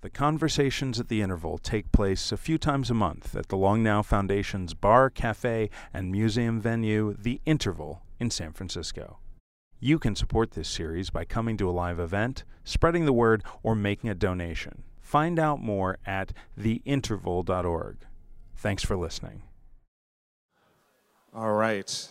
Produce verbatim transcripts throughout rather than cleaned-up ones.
The conversations at The Interval take place a few times a month at the Long Now Foundation's bar, cafe, and museum venue, The Interval, in San Francisco. You can support this series by coming to a live event, spreading the word, or making a donation. Find out more at the interval dot org. Thanks for listening. All right.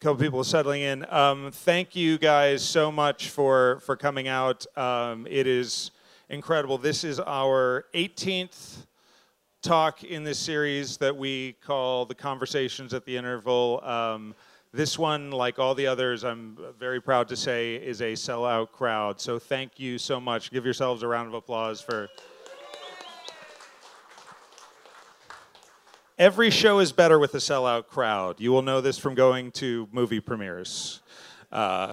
Couple people settling in. Um, thank you guys so much for, for coming out. Um, it is incredible. This is our eighteenth talk in this series that we call The Conversations at the Interval. Um, this one, like all the others, I'm very proud to say, is a sellout crowd. So thank you so much. Give yourselves a round of applause for... Every show is better with a sellout crowd. You will know this from going to movie premieres. Uh,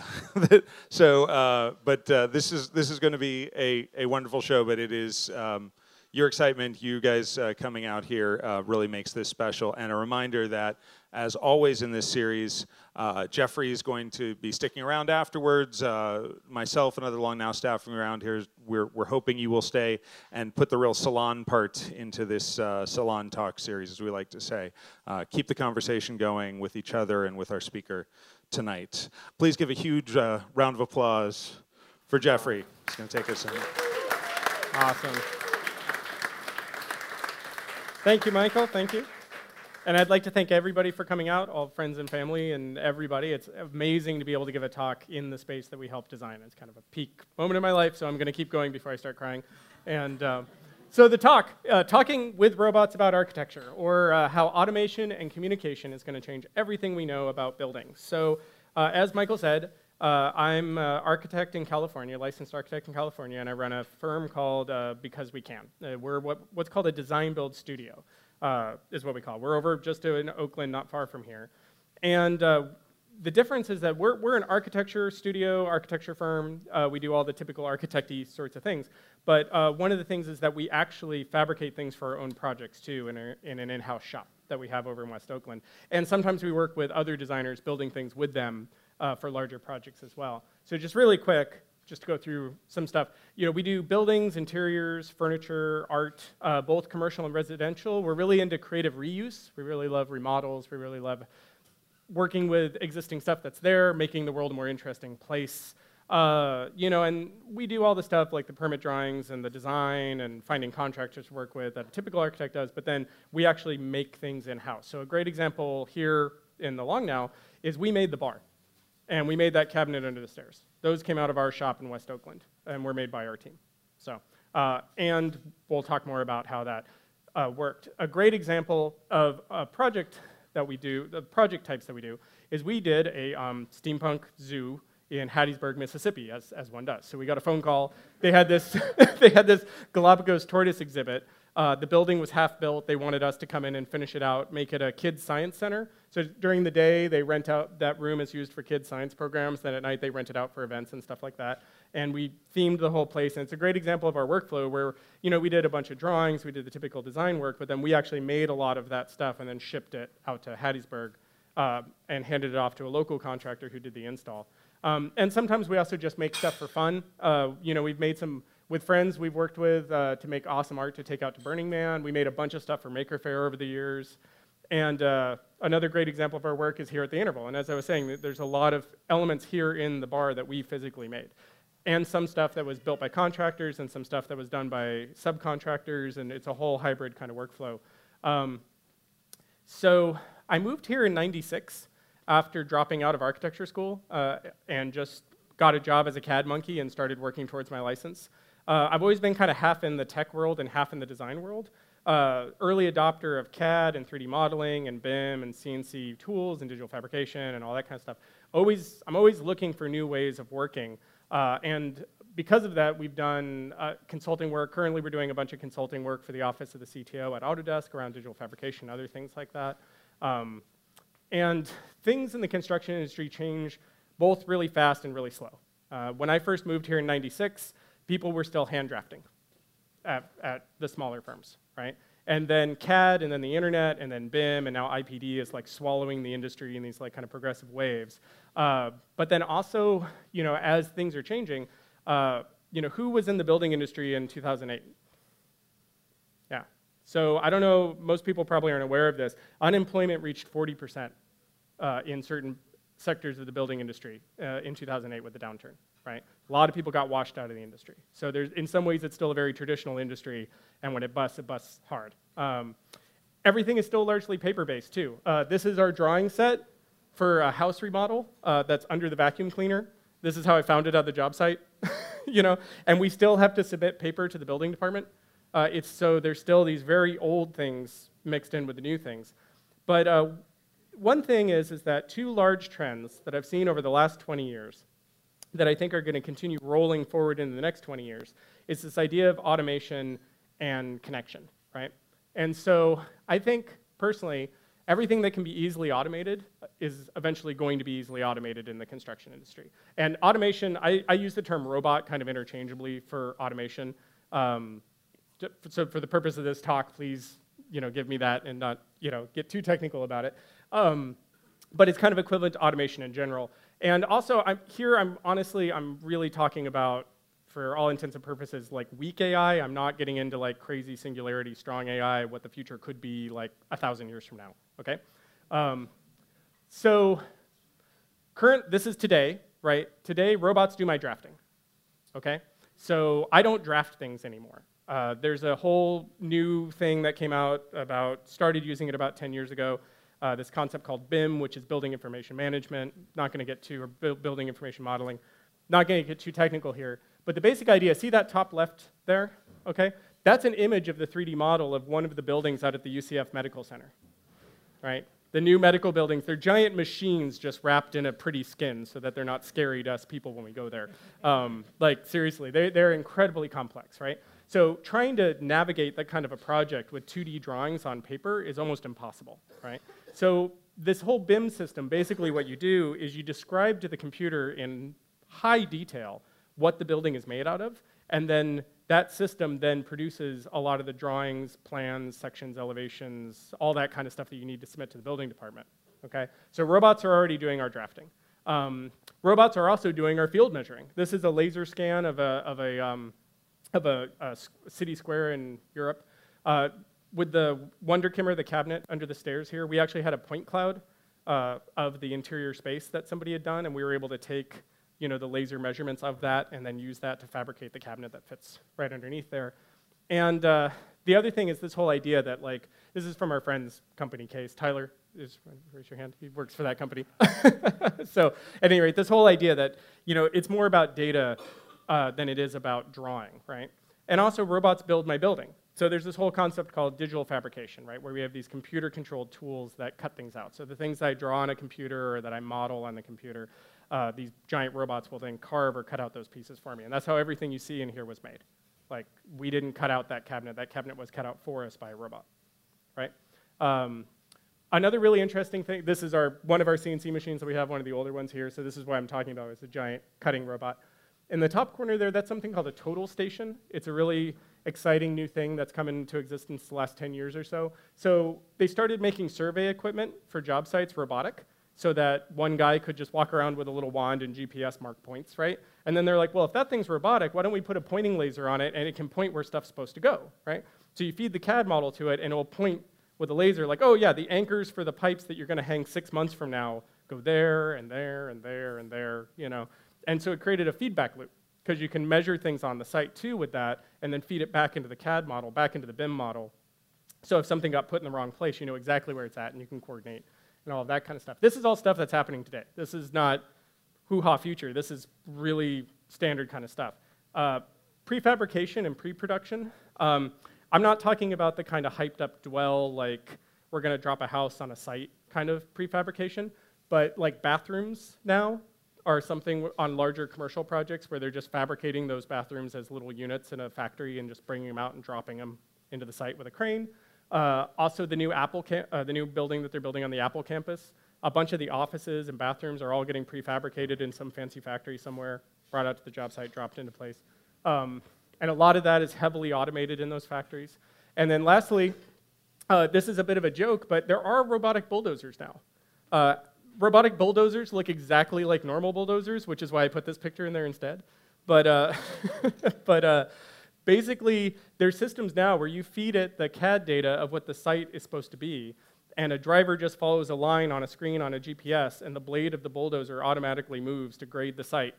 so, uh, but uh, this is this is going to be a, a wonderful show. But it is um, your excitement, you guys uh, coming out here, uh, really makes this special. And a reminder that, as always in this series, uh, Jeffrey is going to be sticking around afterwards. Uh, myself and other Long Now staff from around here, we're, we're hoping you will stay and put the real salon part into this uh, salon talk series, as we like to say. Uh, keep the conversation going with each other and with our speaker tonight. Please give a huge uh, round of applause for Jeffrey. He's going to take us in. Awesome. Thank you, Michael. Thank you. And I'd like to thank everybody for coming out, all friends and family and everybody. It's amazing to be able to give a talk in the space that we helped design. It's kind of a peak moment in my life, so I'm going to keep going before I start crying. And uh, so the talk, uh, talking with robots about architecture, or uh, how automation and communication is going to change everything we know about buildings. So uh, as Michael said, uh, I'm an architect in California, licensed architect in California, and I run a firm called uh, Because We Can. Uh, we're what, what's called a design build studio. Uh, is what we call it. We're over just in Oakland, not far from here. And uh, the difference is that we're, we're an architecture studio, architecture firm. Uh, we do all the typical architect-y sorts of things. But uh, one of the things is that we actually fabricate things for our own projects, too, in, our, in an in-house shop that we have over in West Oakland. And sometimes we work with other designers building things with them uh, for larger projects as well. So just really quick, just to go through some stuff. You know, we do buildings, interiors, furniture, art, uh, both commercial and residential. We're really into creative reuse. We really love remodels. We really love working with existing stuff that's there, making the world a more interesting place. Uh, you know, and we do all the stuff like the permit drawings and the design and finding contractors to work with that a typical architect does, but then we actually make things in-house. So a great example here in the Long Now is we made the bar. And we made that cabinet under the stairs. Those came out of our shop in West Oakland, and were made by our team. So, uh, and we'll talk more about how that uh, worked. A great example of a project that we do, the project types that we do, is we did a um, steampunk zoo in Hattiesburg, Mississippi, as, as one does. So we got a phone call. They had this, they had this Galapagos tortoise exhibit. Uh, the building was half built. They wanted us to come in and finish it out, make it a kids' science center. So during the day, they rent out that room is used for kids' science programs. Then at night, they rent it out for events and stuff like that. And we themed the whole place. And it's a great example of our workflow where, you know, we did a bunch of drawings. We did the typical design work. But then we actually made a lot of that stuff and then shipped it out to Hattiesburg uh, and handed it off to a local contractor who did the install. Um, and sometimes we also just make stuff for fun. Uh, you know, we've made some... With friends we've worked with uh, to make awesome art to take out to Burning Man. We made a bunch of stuff for Maker Faire over the years. And uh, another great example of our work is here at the Interval. And as I was saying, there's a lot of elements here in the bar that we physically made. And some stuff that was built by contractors and some stuff that was done by subcontractors. And it's a whole hybrid kind of workflow. Um, so I moved here in ninety-six after dropping out of architecture school uh, and just got a job as a C A D monkey and started working towards my license. Uh, I've always been kind of half in the tech world and half in the design world. Uh, early adopter of C A D and three D modeling and B I M and C N C tools and digital fabrication and all that kind of stuff. Always, I'm always looking for new ways of working. Uh, and because of that, we've done uh, consulting work. Currently, we're doing a bunch of consulting work for the office of the C T O at Autodesk around digital fabrication and other things like that. Um, and things in the construction industry change both really fast and really slow. Uh, when I first moved here in ninety-six, people were still hand drafting at, at the smaller firms, right? And then C A D, and then the internet, and then B I M, and now I P D is like swallowing the industry in these like kind of progressive waves. Uh, but then also, you know, as things are changing, uh, you know, who was in the building industry in two thousand eight? Yeah. So I don't know, most people probably aren't aware of this. Unemployment reached forty percent uh, in certain sectors of the building industry uh, in two thousand eight with the downturn, right? A lot of people got washed out of the industry. So there's, in some ways, it's still a very traditional industry, and when it busts, it busts hard. Um, everything is still largely paper-based, too. Uh, this is our drawing set for a house remodel uh, that's under the vacuum cleaner. This is how I found it at the job site, you know? And we still have to submit paper to the building department. Uh, it's, so there's still these very old things mixed in with the new things. But uh, one thing is, is that two large trends that I've seen over the last twenty years that I think are going to continue rolling forward into the next twenty years is this idea of automation and connection, right? And so I think, personally, everything that can be easily automated is eventually going to be easily automated in the construction industry. And automation, I, I use the term robot kind of interchangeably for automation. Um, so for the purpose of this talk, please, you know, give me that and not, you know, get too technical about it. Um, but it's kind of equivalent to automation in general. And also, I'm, here, I'm honestly, I'm really talking about, for all intents and purposes, like weak A I. I'm not getting into like crazy singularity, strong A I, what the future could be like a thousand years from now. Okay, um, so current, this is today, right? Today, robots do my drafting, okay? So I don't draft things anymore. Uh, there's a whole new thing that came out about, started using it about ten years ago, uh, this concept called B I M, which is Building Information Management, not gonna get to, or bu Building Information Modeling, not gonna get too technical here, but the basic idea, see that top left there, okay? That's an image of the three D model of one of the buildings out at the U C F Medical Center. Right? The new medical buildings, they're giant machines just wrapped in a pretty skin so that they're not scary to us people when we go there. Um, like, seriously, they, they're incredibly complex, right? So trying to navigate that kind of a project with two D drawings on paper is almost impossible, right? So this whole B I M system, basically what you do is you describe to the computer in high detail what the building is made out of, and then that system then produces a lot of the drawings, plans, sections, elevations, all that kind of stuff that you need to submit to the building department, okay? So robots are already doing our drafting. Um, robots are also doing our field measuring. This is a laser scan of a, of a, um, of a, a city square in Europe. Uh, with the Wunderkimmer, the cabinet under the stairs here, we actually had a point cloud uh, of the interior space that somebody had done, and we were able to take, you know, the laser measurements of that and then use that to fabricate the cabinet that fits right underneath there. And uh, the other thing is this whole idea that, like, this is from our friend's company case. Tyler, is, raise your hand, he works for that company. So at any rate, this whole idea that, you know, it's more about data uh, than it is about drawing, right? And also robots build my building. So there's this whole concept called digital fabrication, right, where we have these computer-controlled tools that cut things out. So the things that I draw on a computer or that I model on the computer, Uh, these giant robots will then carve or cut out those pieces for me. And that's how everything you see in here was made. Like, we didn't cut out that cabinet. That cabinet was cut out for us by a robot, right? Um, another really interesting thing, this is our, one of our C N C machines that we have, one of the older ones here, so this is what I'm talking about, is a giant cutting robot. In the top corner there, that's something called a total station. It's a really exciting new thing that's come into existence the last ten years or so. So they started making survey equipment for job sites robotic, so that one guy could just walk around with a little wand and G P S mark points, right? And then they're like, well, if that thing's robotic, why don't we put a pointing laser on it and it can point where stuff's supposed to go, right? So you feed the C A D model to it and it'll point with a laser like, oh yeah, the anchors for the pipes that you're gonna hang six months from now go there and there and there and there, you know? And so it created a feedback loop because you can measure things on the site too with that and then feed it back into the C A D model, back into the B I M model. So if something got put in the wrong place, you know exactly where it's at and you can coordinate and all of that kind of stuff. This is all stuff that's happening today. This is not hoo-ha future. This is really standard kind of stuff. Uh, prefabrication and pre-production. Um, I'm not talking about the kind of hyped up dwell, like we're gonna drop a house on a site kind of prefabrication, but like bathrooms now are something on larger commercial projects where they're just fabricating those bathrooms as little units in a factory and just bringing them out and dropping them into the site with a crane. Uh, also, the new Apple, uh, the new building that they're building on the Apple campus, a bunch of the offices and bathrooms are all getting prefabricated in some fancy factory somewhere, brought out to the job site, dropped into place. Um, and a lot of that is heavily automated in those factories. And then lastly, uh, this is a bit of a joke, but there are robotic bulldozers now. Uh, robotic bulldozers look exactly like normal bulldozers, which is why I put this picture in there instead. But uh, but uh, basically, there's systems now where you feed it the C A D data of what the site is supposed to be, and a driver just follows a line on a screen on a G P S, and the blade of the bulldozer automatically moves to grade the site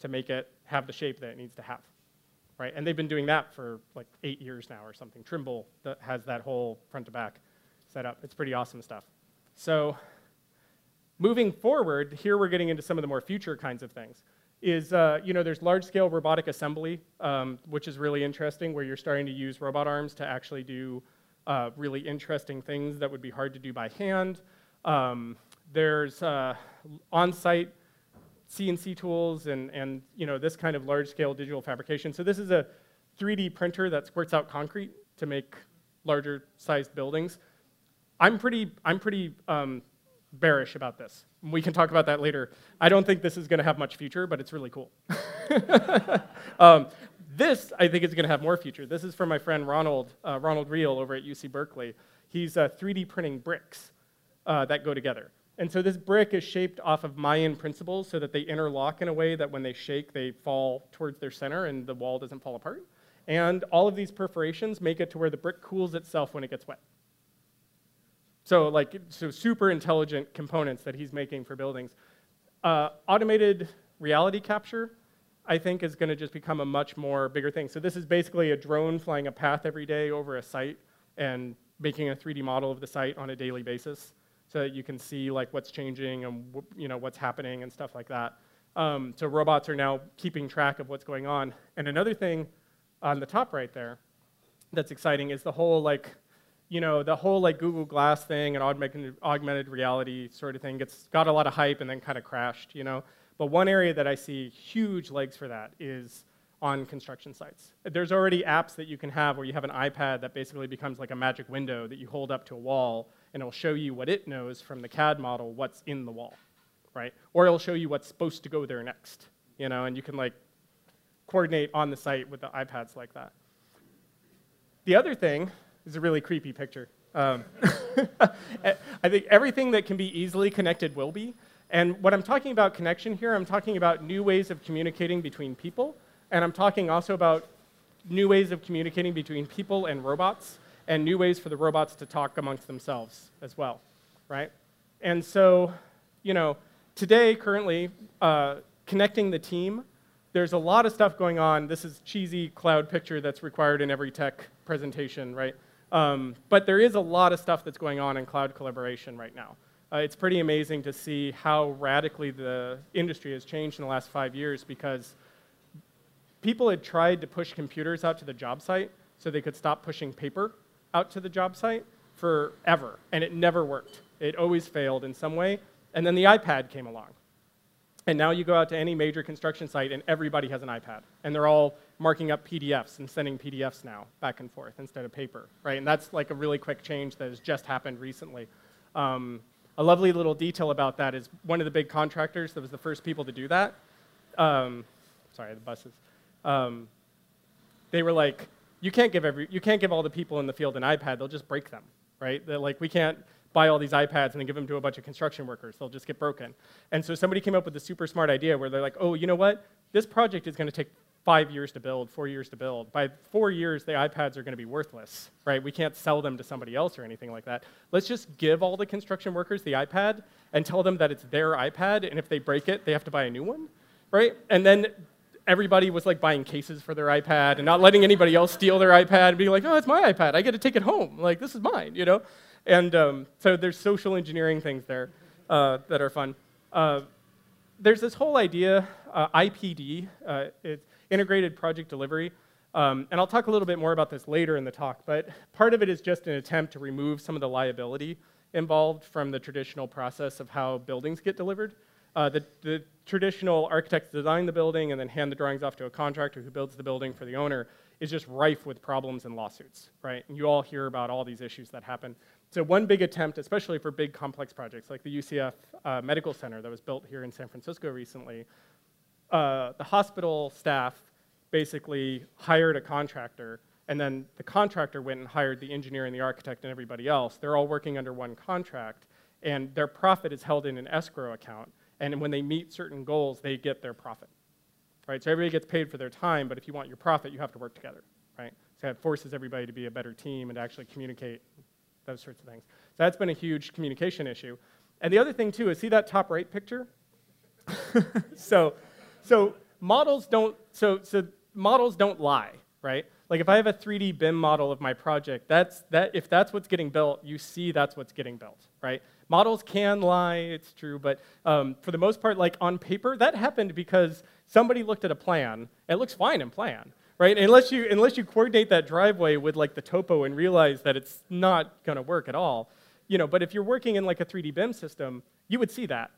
to make it have the shape that it needs to have, right? And they've been doing that for like eight years now or something. Trimble that has that whole front to back set up. It's pretty awesome stuff. So moving forward, here we're getting into some of the more future kinds of things. Is, uh, you know, there's large-scale robotic assembly, um, which is really interesting, where you're starting to use robot arms to actually do uh, really interesting things that would be hard to do by hand. Um, there's uh, on-site C N C tools and, and, you know, this kind of large-scale digital fabrication. So this is a three D printer that squirts out concrete to make larger-sized buildings. I'm pretty, I'm pretty um, bearish about this. We can talk about that later. I don't think this is going to have much future, but it's really cool. um, this, I think, is going to have more future. This is from my friend Ronald, uh, Ronald Reel over at U C Berkeley. He's uh, three D printing bricks uh, that go together. And so this brick is shaped off of Mayan principles so that they interlock in a way that when they shake, they fall towards their center and the wall doesn't fall apart. And all of these perforations make it to where the brick cools itself when it gets wet. So like, so super intelligent components that he's making for buildings. Uh, automated reality capture, I think, is going to just become a much more bigger thing. So this is basically a drone flying a path every day over a site and making a three D model of the site on a daily basis so that you can see like what's changing and you know what's happening and stuff like that. Um, so robots are now keeping track of what's going on. And another thing on the top right there that's exciting is the whole like, you know, the whole like Google Glass thing and augmented, augmented reality sort of thing gets, got a lot of hype and then kind of crashed, you know. But one area that I see huge legs for that is on construction sites. There's already apps that you can have where you have an iPad that basically becomes like a magic window that you hold up to a wall and it'll show you what it knows from the C A D model, what's in the wall, right? Or it'll show you what's supposed to go there next, you know, and you can like coordinate on the site with the iPads like that. The other thing, this is a really creepy picture. Um, I think everything that can be easily connected will be. And what I'm talking about connection here, I'm talking about new ways of communicating between people. And I'm talking also about new ways of communicating between people and robots and new ways for the robots to talk amongst themselves as well, right? And so, you know, today, currently, uh, connecting the team, there's a lot of stuff going on. This is cheesy cloud picture that's required in every tech presentation, right? Um, but there is a lot of stuff that's going on in cloud collaboration right now. Uh, it's pretty amazing to see how radically the industry has changed in the last five years because people had tried to push computers out to the job site so they could stop pushing paper out to the job site forever, and it never worked. It always failed in some way, and then the iPad came along. And now you go out to any major construction site and everybody has an iPad, and they're all marking up P D Fs and sending P D Fs now back and forth instead of paper, right? And that's like a really quick change that has just happened recently. Um, a lovely little detail about that is one of the big contractors that was the first people to do that. Um, sorry, the buses. Um, they were like, you can't give every, you can't give all the people in the field an iPad. They'll just break them, right? They're like, we can't buy all these iPads and then give them to a bunch of construction workers. They'll just get broken. And so somebody came up with a super smart idea where they're like, oh, you know what? This project is going to take five years to build, four years to build. By four years, the iPads are going to be worthless, right? We can't sell them to somebody else or anything like that. Let's just give all the construction workers the iPad and tell them that it's their iPad, and if they break it, they have to buy a new one, right? And then everybody was like buying cases for their iPad and not letting anybody else steal their iPad and being like, oh, it's my iPad. I get to take it home. Like, this is mine, you know? And um, so there's social engineering things there uh, that are fun. Uh, there's this whole idea, uh, I P D, uh, it's integrated project delivery, um, and I'll talk a little bit more about this later in the talk, but part of it is just an attempt to remove some of the liability involved from the traditional process of how buildings get delivered. Uh, the, the traditional architects design the building and then hand the drawings off to a contractor who builds the building for the owner is just rife with problems and lawsuits, right? And you all hear about all these issues that happen. So one big attempt, especially for big complex projects like the U C F uh, Medical Center that was built here in San Francisco recently, uh, the hospital staff basically hired a contractor, and then the contractor went and hired the engineer and the architect and everybody else. They're all working under one contract, and their profit is held in an escrow account, and when they meet certain goals, they get their profit. right? So everybody gets paid for their time, but if you want your profit, you have to work together, right? So that forces everybody to be a better team and to actually communicate, those sorts of things. So that's been a huge communication issue. And the other thing, too, is see that top right picture? so, so models don't, so, so models don't lie, right? Like if I have a three D B I M model of my project, that's, that, if that's what's getting built, you see that's what's getting built, right? Models can lie, it's true, but um, for the most part, like on paper, that happened because somebody looked at a plan, and it looks fine in plan, right? Unless you, unless you coordinate that driveway with like the topo and realize that it's not gonna work at all, you know, but if you're working in like a three D B I M system, you would see that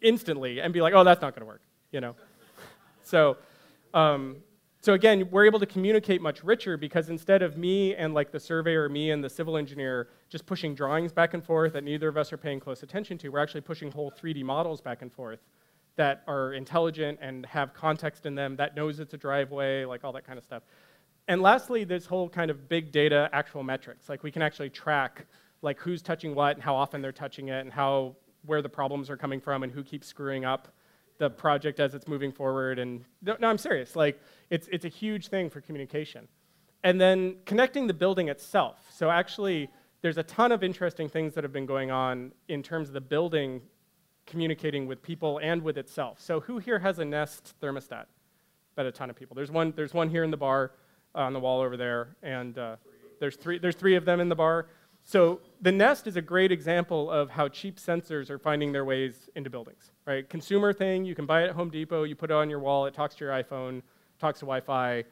instantly and be like, oh, that's not gonna work, you know? so, um, So again, we're able to communicate much richer because instead of me and like the surveyor, me and the civil engineer just pushing drawings back and forth that neither of us are paying close attention to, we're actually pushing whole three D models back and forth that are intelligent and have context in them, that knows it's a driveway, like all that kind of stuff. And lastly, this whole kind of big data actual metrics. Like we can actually track like who's touching what and how often they're touching it and how, where the problems are coming from and who keeps screwing up the project as it's moving forward. And no, I'm serious, like it's, it's a huge thing for communication. And then connecting the building itself. So actually, there's a ton of interesting things that have been going on in terms of the building communicating with people and with itself. So who here has a Nest thermostat? But a ton of people. There's one, there's one here in the bar uh, on the wall over there, and uh, there's, three, there's three of them in the bar. So the Nest is a great example of how cheap sensors are finding their ways into buildings, right? Consumer thing, you can buy it at Home Depot, you put it on your wall, it talks to your iPhone, talks to Wi-Fi,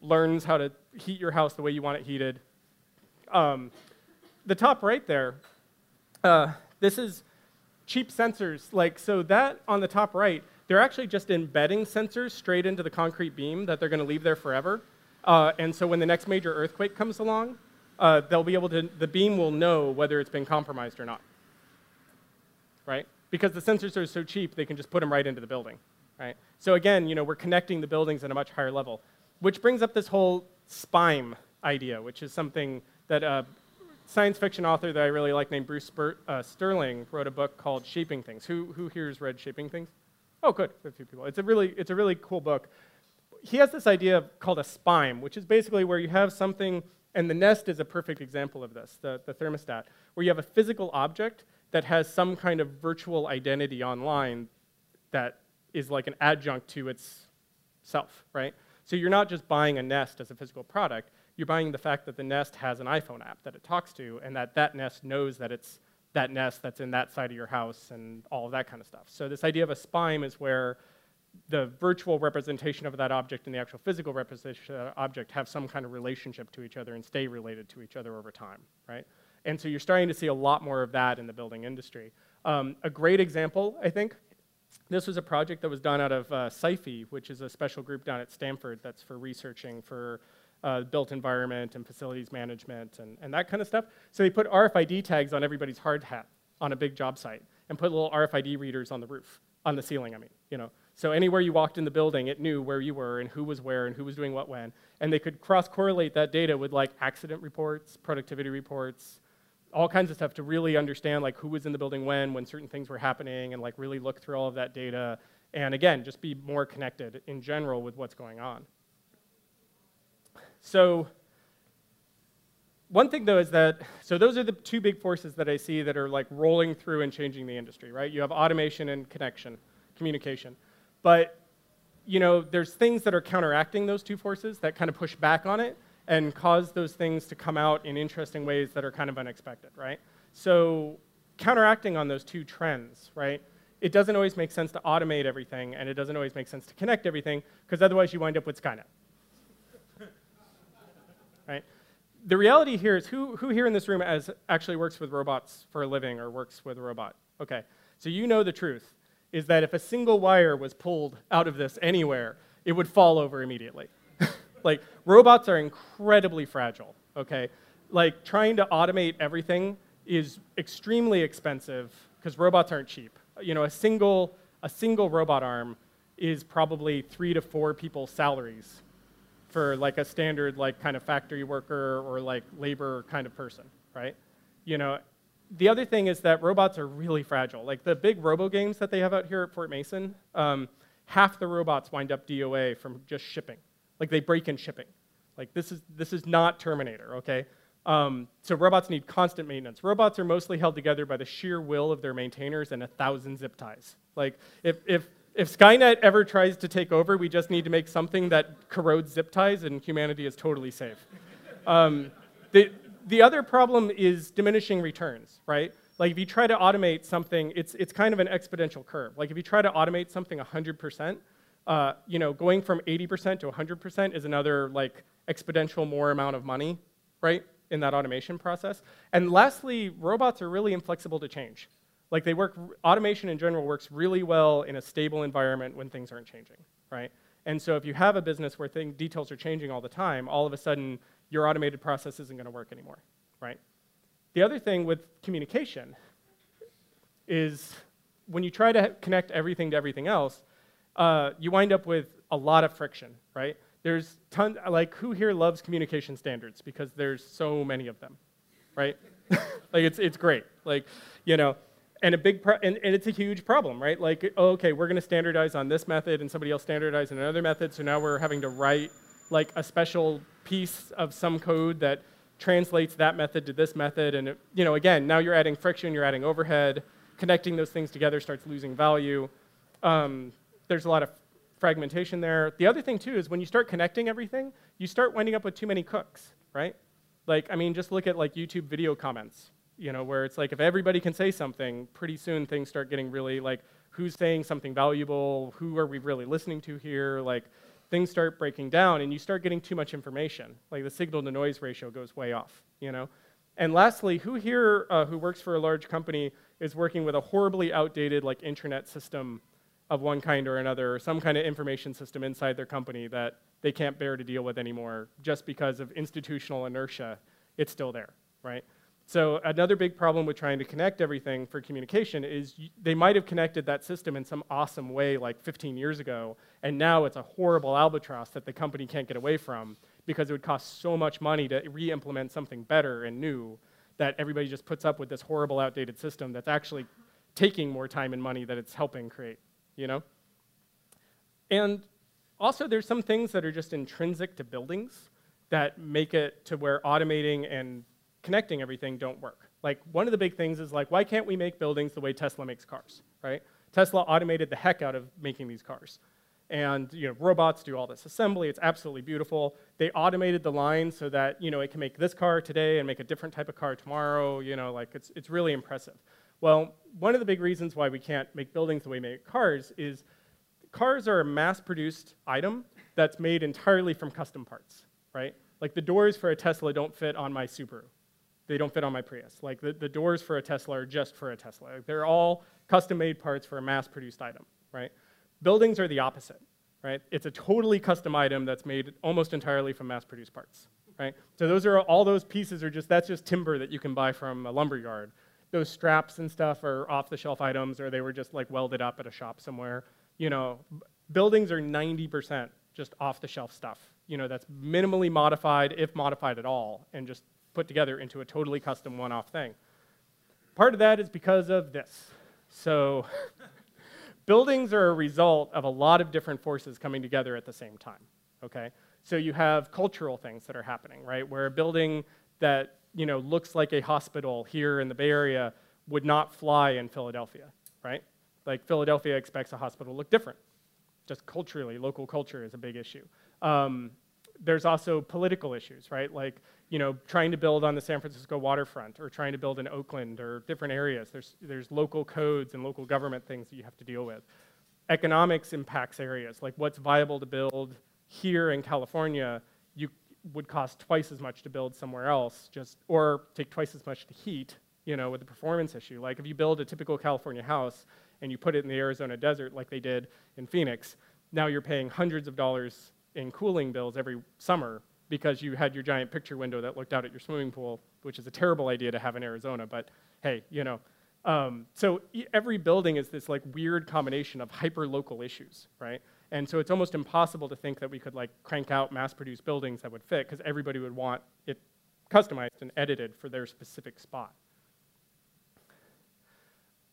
learns how to heat your house the way you want it heated. Um, the top right there, uh, this is cheap sensors. Like, so that on the top right, they're actually just embedding sensors straight into the concrete beam that they're gonna leave there forever. Uh, and so when the next major earthquake comes along, Uh, they'll be able to, the beam will know whether it's been compromised or not, right? Because the sensors are so cheap, they can just put them right into the building, right? So again, you know, we're connecting the buildings at a much higher level, which brings up this whole S P I M E idea, which is something that a science fiction author that I really like named Bruce Spert, uh, Sterling wrote a book called Shaping Things. Who, who here's read Shaping Things? Oh, good, a few people. It's a really, it's a really cool book. He has this idea called a S P I M E, which is basically where you have something. And the Nest is a perfect example of this, the, the thermostat, where you have a physical object that has some kind of virtual identity online that is like an adjunct to itself, right? So you're not just buying a Nest as a physical product, you're buying the fact that the Nest has an iPhone app that it talks to and that that Nest knows that it's that Nest that's in that side of your house and all of that kind of stuff. So this idea of a S P I M E is where the virtual representation of that object and the actual physical representation of that object have some kind of relationship to each other and stay related to each other over time, right? And so you're starting to see a lot more of that in the building industry. Um, a great example, I think, this was a project that was done out of uh, SciFi, which is a special group down at Stanford that's for researching for uh, built environment and facilities management and, and that kind of stuff. So they put R F I D tags on everybody's hard hat on a big job site and put little R F I D readers on the roof, on the ceiling, I mean, you know. So anywhere you walked in the building, it knew where you were and who was where and who was doing what when. And they could cross-correlate that data with like accident reports, productivity reports, all kinds of stuff to really understand like who was in the building when, when certain things were happening, and like really look through all of that data. And again, just be more connected in general with what's going on. So one thing though is that, so those are the two big forces that I see that are like rolling through and changing the industry, right? You have automation and connection, communication. But, you know, there's things that are counteracting those two forces that kind of push back on it and cause those things to come out in interesting ways that are kind of unexpected, right? So counteracting on those two trends, right? It doesn't always make sense to automate everything, and it doesn't always make sense to connect everything, because otherwise you wind up with Skynet, right? The reality here is who, who here in this room as actually works with robots for a living or works with a robot? Okay, so you know the truth. Is that if a single wire was pulled out of this anywhere, it would fall over immediately. Like, robots are incredibly fragile, okay? Like, trying to automate everything is extremely expensive because robots aren't cheap. You know, a single, a single robot arm is probably three to four people's salaries for, like, a standard, like, kind of factory worker or, like, labor kind of person, right? You know. The other thing is that robots are really fragile. Like the big robo games that they have out here at Fort Mason um, half the robots wind up D O A from just shipping. Like, they break in shipping. Like, this is, this is not Terminator, okay? Um, so robots need constant maintenance. Robots are mostly held together by the sheer will of their maintainers and a thousand zip ties. Like, if, if, if Skynet ever tries to take over, we just need to make something that corrodes zip ties, and humanity is totally safe. Um, the, the other problem is diminishing returns, right? Like, if you try to automate something, it's, it's kind of an exponential curve. Like, if you try to automate something one hundred percent, uh, you know, going from eighty percent to one hundred percent is another, like, exponential more amount of money, right, in that automation process. And lastly, robots are really inflexible to change. Like, they work, automation in general works really well in a stable environment when things aren't changing, right? And so if you have a business where thing, details are changing all the time, all of a sudden your automated process isn't gonna work anymore, right? The other thing with communication is when you try to connect everything to everything else, uh, you wind up with a lot of friction, right? There's tons, like, who here loves communication standards? Because there's so many of them, right? Like, it's, it's great, like, you know, and a big, pro and, and it's a huge problem, right? Like, oh, okay, we're gonna standardize on this method and somebody else standardized on another method, so now we're having to write, like, a special piece of some code that translates that method to this method, and, it, you know, again, now you're adding friction, you're adding overhead, connecting those things together starts losing value. Um, there's a lot of fragmentation there. The other thing, too, is when you start connecting everything, you start winding up with too many cooks, right? Like, I mean, just look at, like, YouTube video comments, you know, where it's like, if everybody can say something, pretty soon things start getting really, like, who's saying something valuable, who are we really listening to here, like, things start breaking down, and you start getting too much information. Like, the signal-to-noise ratio goes way off, you know? And lastly, who here uh, who works for a large company is working with a horribly outdated, like, intranet system of one kind or another, or some kind of information system inside their company that they can't bear to deal with anymore just because of institutional inertia? It's still there, right? So another big problem with trying to connect everything for communication is y they might have connected that system in some awesome way like fifteen years ago, and now it's a horrible albatross that the company can't get away from because it would cost so much money to re-implement something better and new that everybody just puts up with this horrible outdated system that's actually taking more time and money that it's helping create, you know? And also there's some things that are just intrinsic to buildings that make it to where automating and connecting everything don't work. Like, one of the big things is, like, why can't we make buildings the way Tesla makes cars, right? Tesla automated the heck out of making these cars. And, you know, robots do all this assembly. It's absolutely beautiful. They automated the line so that, you know, it can make this car today and make a different type of car tomorrow. You know, like, it's, it's really impressive. Well, one of the big reasons why we can't make buildings the way we make cars is cars are a mass-produced item that's made entirely from custom parts, right? Like, the doors for a Tesla don't fit on my Subaru. They don't fit on my Prius. Like, the, the doors for a Tesla are just for a Tesla. Like, they're all custom-made parts for a mass-produced item, right? Buildings are the opposite, right? It's a totally custom item that's made almost entirely from mass-produced parts, right? So those are all those pieces are just, that's just timber that you can buy from a lumber yard. Those straps and stuff are off-the-shelf items, or they were just, like, welded up at a shop somewhere. You know, buildings are ninety percent just off-the-shelf stuff, you know, that's minimally modified, if modified at all, and just put together into a totally custom one-off thing. Part of that is because of this. So buildings are a result of a lot of different forces coming together at the same time, okay? So you have cultural things that are happening, right? Where a building that, you know, looks like a hospital here in the Bay Area would not fly in Philadelphia, right? Like, Philadelphia expects a hospital to look different. Just culturally, local culture is a big issue. Um, There's also political issues, right? Like, you know, trying to build on the San Francisco waterfront or trying to build in Oakland or different areas. There's, there's local codes and local government things that you have to deal with. Economics impacts areas. Like, what's viable to build here in California you would cost twice as much to build somewhere else, just, or take twice as much to heat, you know, with the performance issue. Like, if you build a typical California house and you put it in the Arizona desert like they did in Phoenix, now you're paying hundreds of dollars in cooling bills every summer because you had your giant picture window that looked out at your swimming pool, which is a terrible idea to have in Arizona, but hey, you know. Um, so e every building is this, like, weird combination of hyper-local issues, right? And so it's almost impossible to think that we could, like, crank out mass-produced buildings that would fit because everybody would want it customized and edited for their specific spot.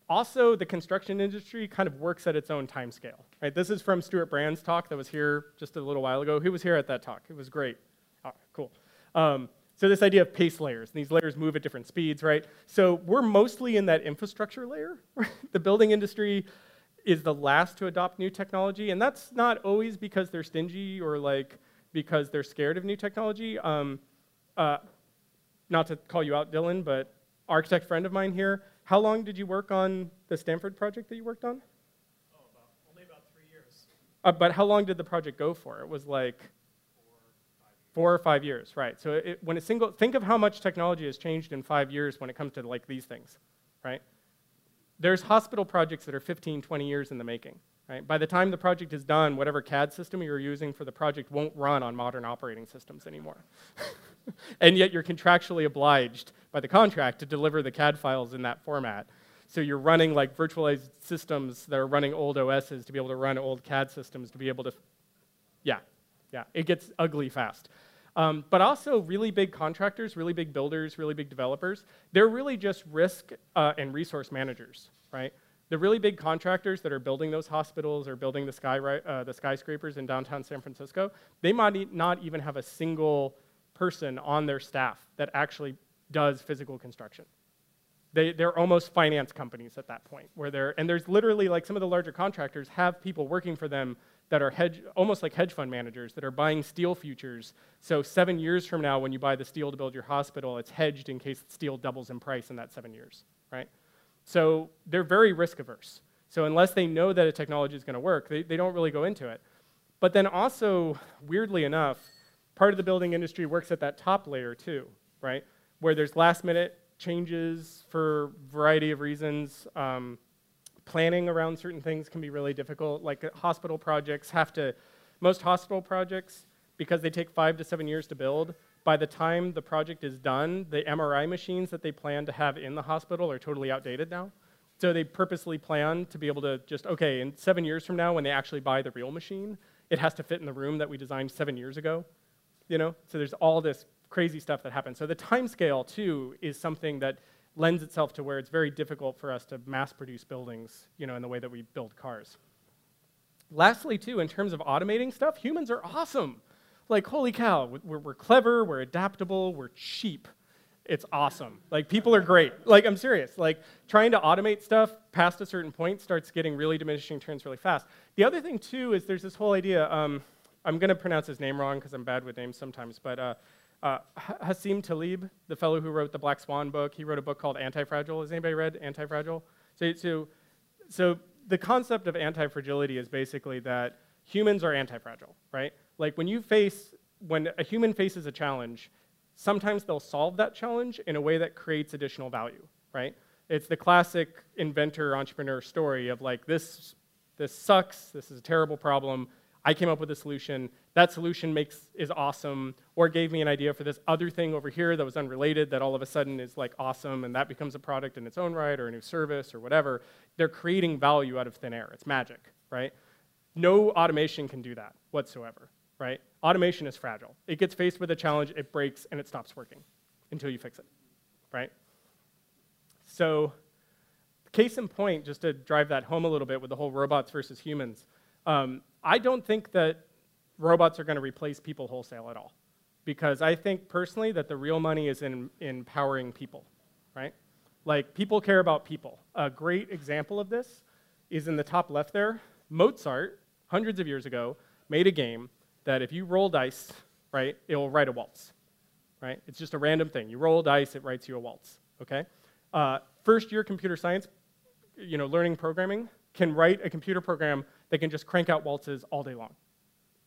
Also, the construction industry kind of works at its own time scale. Right? This is from Stuart Brand's talk that was here just a little while ago. Who was here at that talk? It was great. Oh, cool. Um, so this idea of pace layers, and these layers move at different speeds, right? So we're mostly in that infrastructure layer. Right? The building industry is the last to adopt new technology, and that's not always because they're stingy or like because they're scared of new technology. Um, uh, not to call you out, Dylan, but architect friend of mine here, how long did you work on the Stanford project that you worked on? Oh, about, only about three years. Uh, but how long did the project go for? It was like four or five years, right? So it, when a single, think of how much technology has changed in five years when it comes to like these things, right? There's hospital projects that are fifteen, twenty years in the making, right? By the time the project is done, whatever C A D system you're using for the project won't run on modern operating systems anymore. And yet you're contractually obliged by the contract to deliver the C A D files in that format. So you're running like virtualized systems that are running old O Ss to be able to run old C A D systems to be able to, yeah, yeah, it gets ugly fast. Um, but also really big contractors, really big builders, really big developers, they're really just risk uh, and resource managers, right? The really big contractors that are building those hospitals or building the, sky, uh, the skyscrapers in downtown San Francisco, they might not even have a single person on their staff that actually does physical construction. They, they're almost finance companies at that point, where they're, and there's literally like some of the larger contractors have people working for them that are hedge, almost like hedge fund managers that are buying steel futures. So seven years from now, when you buy the steel to build your hospital, it's hedged in case steel doubles in price in that seven years, right? So they're very risk averse. So unless they know that a technology is going to work, they, they don't really go into it. But then also, weirdly enough, part of the building industry works at that top layer too, right? Where there's last minute changes for a variety of reasons. Um, Planning around certain things can be really difficult. Like hospital projects have to, most hospital projects, because they take five to seven years to build, by the time the project is done, the M R I machines that they plan to have in the hospital are totally outdated now. So they purposely plan to be able to just, okay, in seven years from now when they actually buy the real machine, it has to fit in the room that we designed seven years ago. You know, so there's all this crazy stuff that happens. So the time scale too is something that lends itself to where it's very difficult for us to mass produce buildings, you know, in the way that we build cars. Lastly, too, in terms of automating stuff, humans are awesome. Like, holy cow, we're, we're clever, we're adaptable, we're cheap. It's awesome. Like, people are great. Like, I'm serious. Like, trying to automate stuff past a certain point starts getting really diminishing returns really fast. The other thing, too, is there's this whole idea, um, I'm going to pronounce his name wrong because I'm bad with names sometimes, but uh, Uh, Hasim Talib, the fellow who wrote the Black Swan book, he wrote a book called Anti-Fragile. Has anybody read Anti-Fragile? So, so, so the concept of anti-fragility is basically that humans are anti-fragile, right? Like when you face, when a human faces a challenge, sometimes they'll solve that challenge in a way that creates additional value, right? It's the classic inventor entrepreneur story of like, this, this sucks, this is a terrible problem, I came up with a solution, that solution makes is awesome, or gave me an idea for this other thing over here that was unrelated that all of a sudden is like awesome, and that becomes a product in its own right, or a new service, or whatever. They're creating value out of thin air. It's magic, right? No automation can do that whatsoever, right? Automation is fragile. It gets faced with a challenge, it breaks, and it stops working until you fix it, right? So case in point, just to drive that home a little bit with the whole robots versus humans, um, I don't think that robots are going to replace people wholesale at all, because I think personally that the real money is in empowering people, right? Like people care about people. A great example of this is in the top left there. Mozart, hundreds of years ago, made a game that if you roll dice, right, it will write a waltz, right? It's just a random thing. You roll dice, it writes you a waltz, okay? Uh, first year computer science, you know, learning programming, can write a computer program that can just crank out waltzes all day long,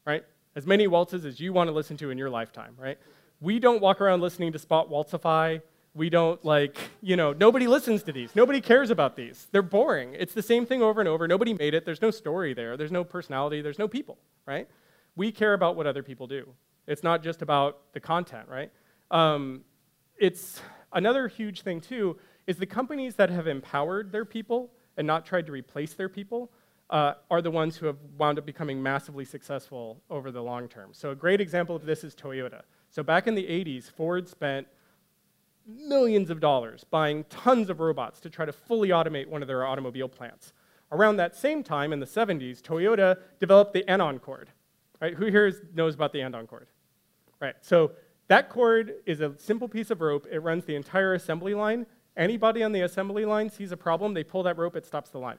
right? As many waltzes as you want to listen to in your lifetime, right? We don't walk around listening to Spot Waltzify. We don't like, you know, nobody listens to these. Nobody cares about these. They're boring. It's the same thing over and over. Nobody made it. There's no story there. There's no personality. There's no people, right? We care about what other people do. It's not just about the content, right? Um, it's another huge thing, too, is the companies that have empowered their people and not tried to replace their people uh, are the ones who have wound up becoming massively successful over the long term. So a great example of this is Toyota. So back in the eighties, Ford spent millions of dollars buying tons of robots to try to fully automate one of their automobile plants. Around that same time, in the seventies, Toyota developed the Andon cord. Right? Who here knows about the Andon cord? Right. So that cord is a simple piece of rope. It runs the entire assembly line. Anybody on the assembly line sees a problem, they pull that rope, it stops the line.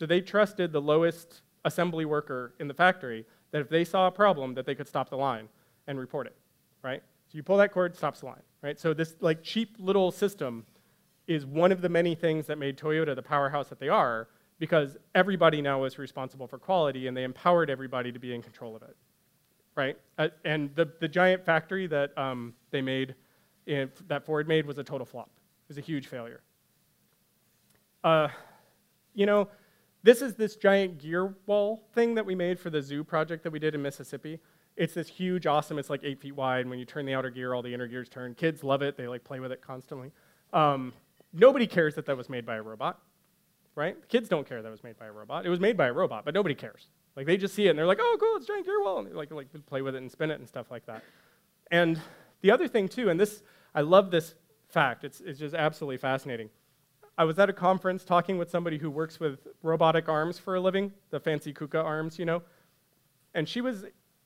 So they trusted the lowest assembly worker in the factory that if they saw a problem, that they could stop the line and report it, right? So you pull that cord, stops the line, right? So this like cheap little system is one of the many things that made Toyota the powerhouse that they are, because everybody now was responsible for quality and they empowered everybody to be in control of it, right? Uh, and the, the giant factory that um, they made, in, that Ford made, was a total flop. It was a huge failure. Uh, you know, this is this giant gear wall thing that we made for the zoo project that we did in Mississippi. It's this huge, awesome, it's like eight feet wide, and when you turn the outer gear, all the inner gears turn. Kids love it, they like play with it constantly. Um, nobody cares that that was made by a robot, right? The kids don't care that it was made by a robot. It was made by a robot, but nobody cares. Like they just see it and they're like, oh cool, it's a giant gear wall, and they like, like play with it and spin it and stuff like that. And the other thing too, and this, I love this fact, it's, it's just absolutely fascinating. I was at a conference talking with somebody who works with robotic arms for a living, the fancy KUKA arms, you know, and she was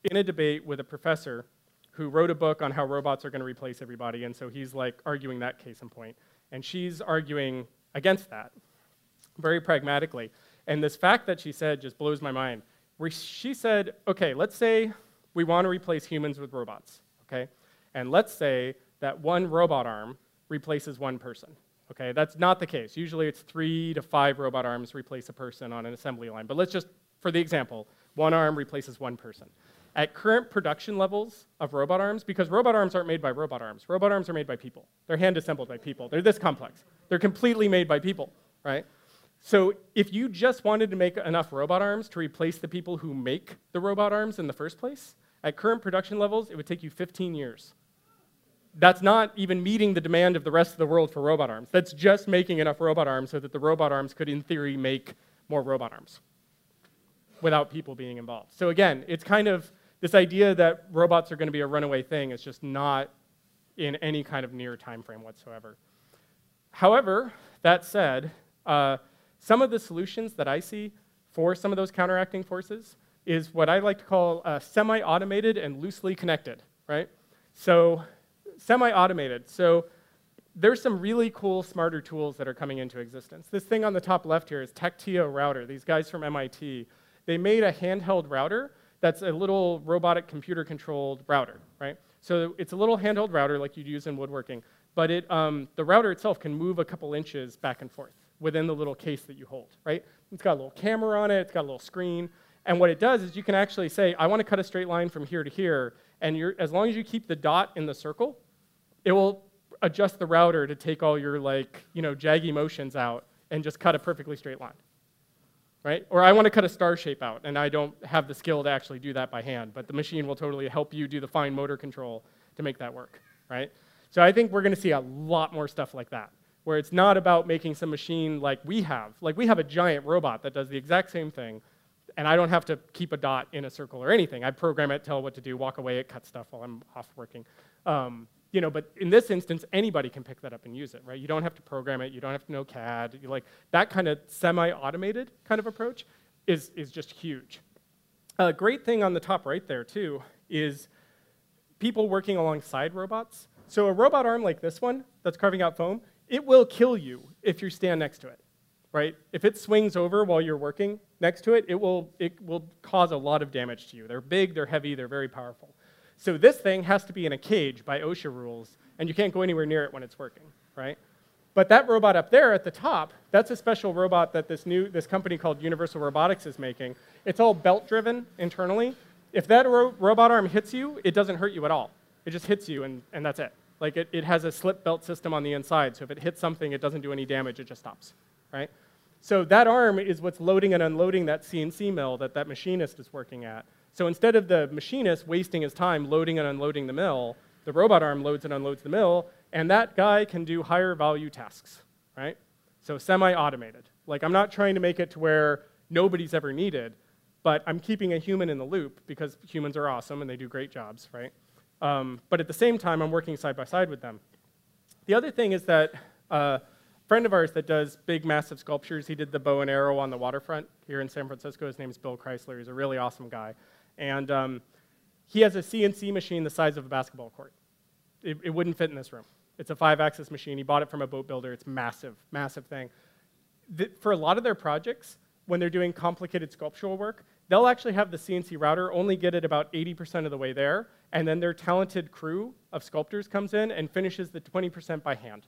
in a debate with a professor who wrote a book on how robots are going to replace everybody, and so he's like arguing that case in point, and she's arguing against that very pragmatically, and this fact that she said just blows my mind. She said, okay, let's say we want to replace humans with robots, okay, and let's say that one robot arm replaces one person. Okay, that's not the case. Usually it's three to five robot arms replace a person on an assembly line. But let's just, for the example, one arm replaces one person. At current production levels of robot arms, because robot arms aren't made by robot arms. Robot arms are made by people. They're hand assembled by people. They're this complex. They're completely made by people, right? So if you just wanted to make enough robot arms to replace the people who make the robot arms in the first place, at current production levels, it would take you fifteen years. That's not even meeting the demand of the rest of the world for robot arms. That's just making enough robot arms so that the robot arms could, in theory, make more robot arms without people being involved. So again, it's kind of this idea that robots are going to be a runaway thing is just not in any kind of near time frame whatsoever. However, that said, uh, some of the solutions that I see for some of those counteracting forces is what I like to call uh, semi-automated and loosely connected, right? So semi-automated. So there's some really cool, smarter tools that are coming into existence. This thing on the top left here is Tactile Router. These guys from M I T, they made a handheld router that's a little robotic computer-controlled router, right? So it's a little handheld router like you'd use in woodworking, but it, um, the router itself can move a couple inches back and forth within the little case that you hold, right? It's got a little camera on it, it's got a little screen, and what it does is you can actually say, I want to cut a straight line from here to here, and you're, as long as you keep the dot in the circle, it will adjust the router to take all your like, you know, jaggy motions out and just cut a perfectly straight line, right? Or I want to cut a star shape out, and I don't have the skill to actually do that by hand, but the machine will totally help you do the fine motor control to make that work, right? So I think we're going to see a lot more stuff like that, where it's not about making some machine like we have. Like we have a giant robot that does the exact same thing, and I don't have to keep a dot in a circle or anything. I program it, tell it what to do, walk away, it cuts stuff while I'm off working. Um, You know, but in this instance, anybody can pick that up and use it, right? You don't have to program it. You don't have to know C A D. You like, that kind of semi-automated kind of approach is, is just huge. A great thing on the top right there, too, is people working alongside robots. So a robot arm like this one that's carving out foam, it will kill you if you stand next to it, right? If it swings over while you're working next to it, it will, it will cause a lot of damage to you. They're big, they're heavy, they're very powerful. So this thing has to be in a cage by OSHA rules, and you can't go anywhere near it when it's working, right? But that robot up there at the top, that's a special robot that this new, this company called Universal Robotics is making. It's all belt-driven internally. If that ro robot arm hits you, it doesn't hurt you at all. It just hits you, and, and that's it. Like, it, it has a slip belt system on the inside, so if it hits something, it doesn't do any damage, it just stops, right? So that arm is what's loading and unloading that C N C mill that that machinist is working at. So instead of the machinist wasting his time loading and unloading the mill, the robot arm loads and unloads the mill, and that guy can do higher value tasks, right? So semi-automated. Like, I'm not trying to make it to where nobody's ever needed, but I'm keeping a human in the loop because humans are awesome and they do great jobs, right? Um, but at the same time, I'm working side by side with them. The other thing is that uh, a friend of ours that does big, massive sculptures, he did the bow and arrow on the waterfront here in San Francisco. His name is Bill Chrysler. He's a really awesome guy. And um, he has a C N C machine the size of a basketball court. It, it wouldn't fit in this room. It's a five-axis machine. He bought it from a boat builder. It's massive, massive thing. The, for a lot of their projects, when they're doing complicated sculptural work, they'll actually have the C N C router only get it about eighty percent of the way there, and then their talented crew of sculptors comes in and finishes the twenty percent by hand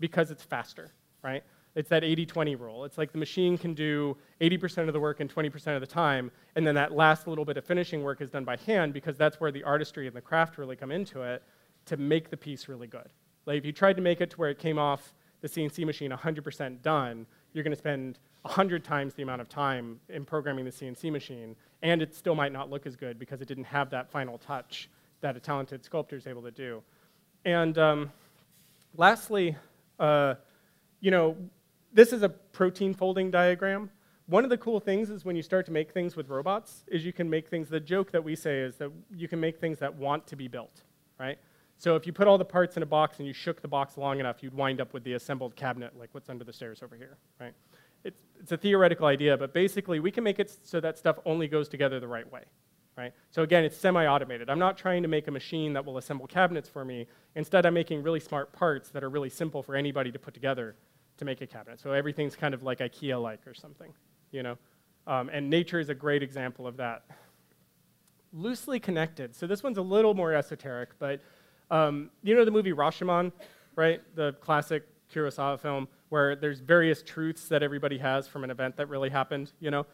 because it's faster, right? It's that eighty twenty rule. It's like the machine can do eighty percent of the work in twenty percent of the time, and then that last little bit of finishing work is done by hand because that's where the artistry and the craft really come into it to make the piece really good. Like if you tried to make it to where it came off the C N C machine one hundred percent done, you're going to spend one hundred times the amount of time in programming the C N C machine, and it still might not look as good because it didn't have that final touch that a talented sculptor is able to do. And um, lastly, uh, you know, this is a protein folding diagram. One of the cool things is when you start to make things with robots is you can make things, the joke that we say is that you can make things that want to be built, right? So if you put all the parts in a box and you shook the box long enough, you'd wind up with the assembled cabinet, like what's under the stairs over here, right? It's, it's a theoretical idea, but basically we can make it so that stuff only goes together the right way, right? So again, it's semi-automated. I'm not trying to make a machine that will assemble cabinets for me. Instead, I'm making really smart parts that are really simple for anybody to put together to make a cabinet. So everything's kind of like IKEA-like or something, you know? Um, and nature is a great example of that. Loosely connected. So this one's a little more esoteric, but Um, you know the movie Rashomon, right? The classic Kurosawa film where there's various truths that everybody has from an event that really happened, you know?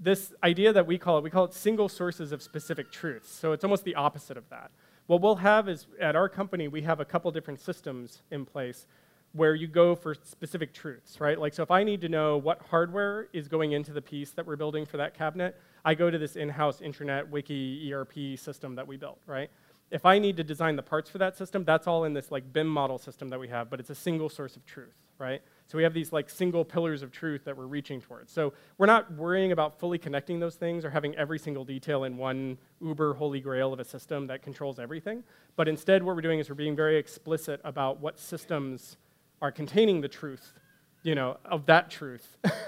This idea that we call it, we call it single sources of specific truths. So it's almost the opposite of that. What we'll have is at our company, we have a couple different systems in place where you go for specific truths, right? Like, so if I need to know what hardware is going into the piece that we're building for that cabinet, I go to this in-house intranet wiki E R P system that we built, right? If I need to design the parts for that system, that's all in this like B I M model system that we have, but it's a single source of truth, right? So we have these like single pillars of truth that we're reaching towards. So we're not worrying about fully connecting those things or having every single detail in one uber holy grail of a system that controls everything. But instead what we're doing is we're being very explicit about what systems are containing the truth, you know, of that truth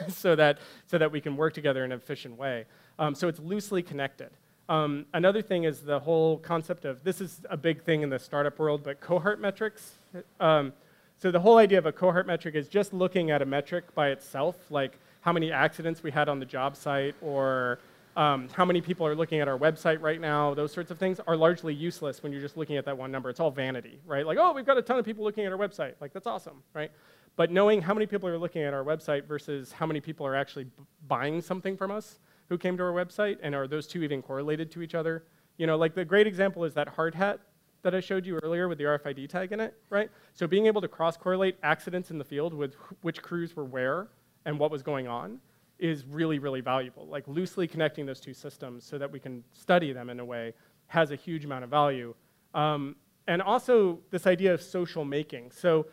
so that, so that we can work together in an efficient way. Um, so it's loosely connected. Um, another thing is the whole concept of, this is a big thing in the startup world, but cohort metrics. Um, so the whole idea of a cohort metric is just looking at a metric by itself, like how many accidents we had on the job site or um, how many people are looking at our website right now. Those sorts of things are largely useless when you're just looking at that one number. It's all vanity, right? Like, oh, we've got a ton of people looking at our website. Like, that's awesome, right? But knowing how many people are looking at our website versus how many people are actually b- buying something from us who came to our website, and are those two even correlated to each other? You know, like the great example is that hard hat that I showed you earlier with the R F I D tag in it, right? So being able to cross-correlate accidents in the field with which crews were where and what was going on is really, really valuable. Like loosely connecting those two systems so that we can study them in a way has a huge amount of value. Um, and also this idea of social making. So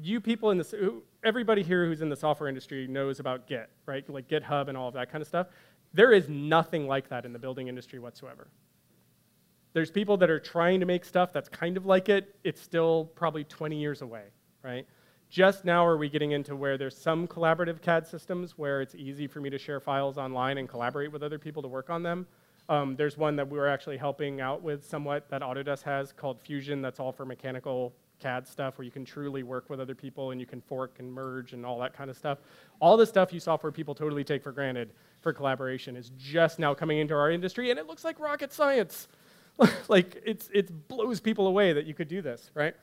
you people in this, everybody here who's in the software industry knows about Git, right? Like GitHub and all of that kind of stuff. There is nothing like that in the building industry whatsoever. There's people that are trying to make stuff that's kind of like it. It's still probably twenty years away, right? Just now are we getting into where there's some collaborative C A D systems where it's easy for me to share files online and collaborate with other people to work on them. Um, there's one that we were actually helping out with somewhat that Autodesk has called Fusion. That's all for mechanical C A D stuff where you can truly work with other people and you can fork and merge and all that kind of stuff. All the stuff you software people totally take for granted for collaboration is just now coming into our industry, and it looks like rocket science. Like it's it blows people away that you could do this, right?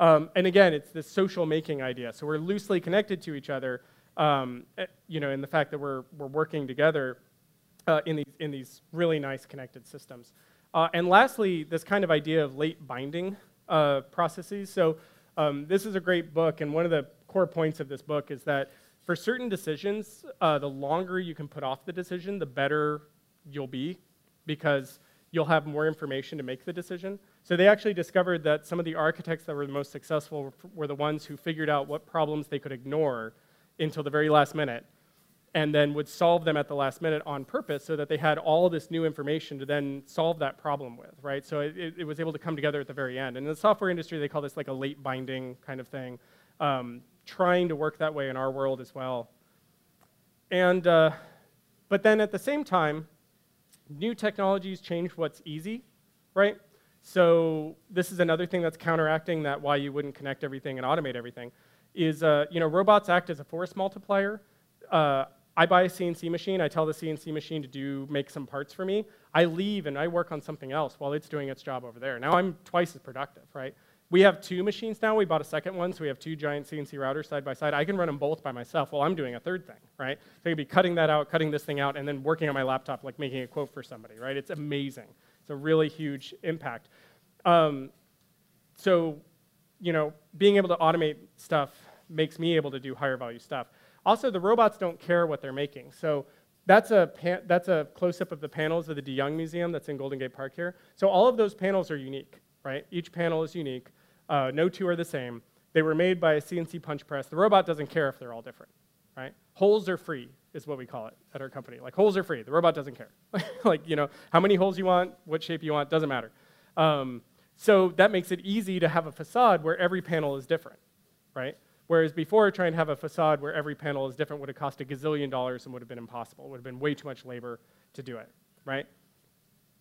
Um, and again, it's this social making idea. So we're loosely connected to each other, um, you know, in the fact that we're we're working together uh, in these in these really nice connected systems. Uh, and lastly, this kind of idea of late binding. Uh, processes. So um, this is a great book, and one of the core points of this book is that for certain decisions, uh, the longer you can put off the decision, the better you'll be because you'll have more information to make the decision. So they actually discovered that some of the architects that were the most successful were the ones who figured out what problems they could ignore until the very last minute and then would solve them at the last minute on purpose so that they had all this new information to then solve that problem with, right? So it, it, it was able to come together at the very end. And in the software industry, they call this like a late binding kind of thing. Um, trying to work that way in our world as well. And, uh, but then at the same time, new technologies change what's easy, right? So this is another thing that's counteracting that why you wouldn't connect everything and automate everything, is uh, you know, robots act as a force multiplier. Uh, I buy a C N C machine, I tell the C N C machine to do, make some parts for me. I leave and I work on something else while it's doing its job over there. Now I'm twice as productive, right? We have two machines now, we bought a second one, so we have two giant C N C routers side by side. I can run them both by myself while I'm doing a third thing, right? So I could be cutting that out, cutting this thing out, and then working on my laptop, like making a quote for somebody, right? It's amazing. It's a really huge impact. Um, so, you know, being able to automate stuff makes me able to do higher value stuff. Also, the robots don't care what they're making. So that's a, that's a close-up of the panels of the DeYoung Museum that's in Golden Gate Park here. So all of those panels are unique, right? Each panel is unique. Uh, no two are the same. They were made by a C N C punch press. The robot doesn't care if they're all different, right? Holes are free is what we call it at our company. Like, holes are free. The robot doesn't care. Like, you know, how many holes you want, what shape you want, doesn't matter. Um, so that makes it easy to have a facade where every panel is different, right? Whereas before, trying to have a facade where every panel is different would have cost a gazillion dollars and would have been impossible. It would have been way too much labor to do it, right?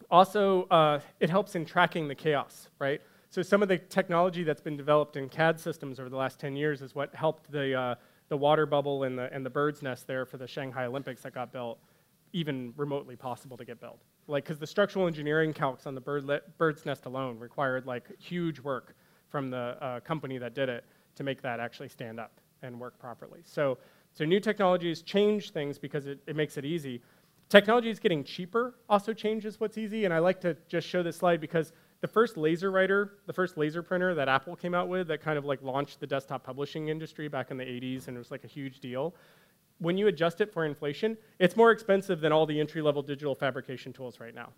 Also, uh, it helps in tracking the chaos, right? So some of the technology that's been developed in C A D systems over the last ten years is what helped the, uh, the water bubble and the, and the bird's nest there for the Shanghai Olympics that got built even remotely possible to get built. Like, because the structural engineering calcs on the bird bird's nest alone required like huge work from the uh, company that did it to make that actually stand up and work properly. So, so new technologies change things because it, it makes it easy. Technology is getting cheaper also changes what's easy, and I like to just show this slide because the first laser writer, the first laser printer that Apple came out with that kind of like launched the desktop publishing industry back in the eighties, and it was like a huge deal. When you adjust it for inflation, it's more expensive than all the entry-level digital fabrication tools right now.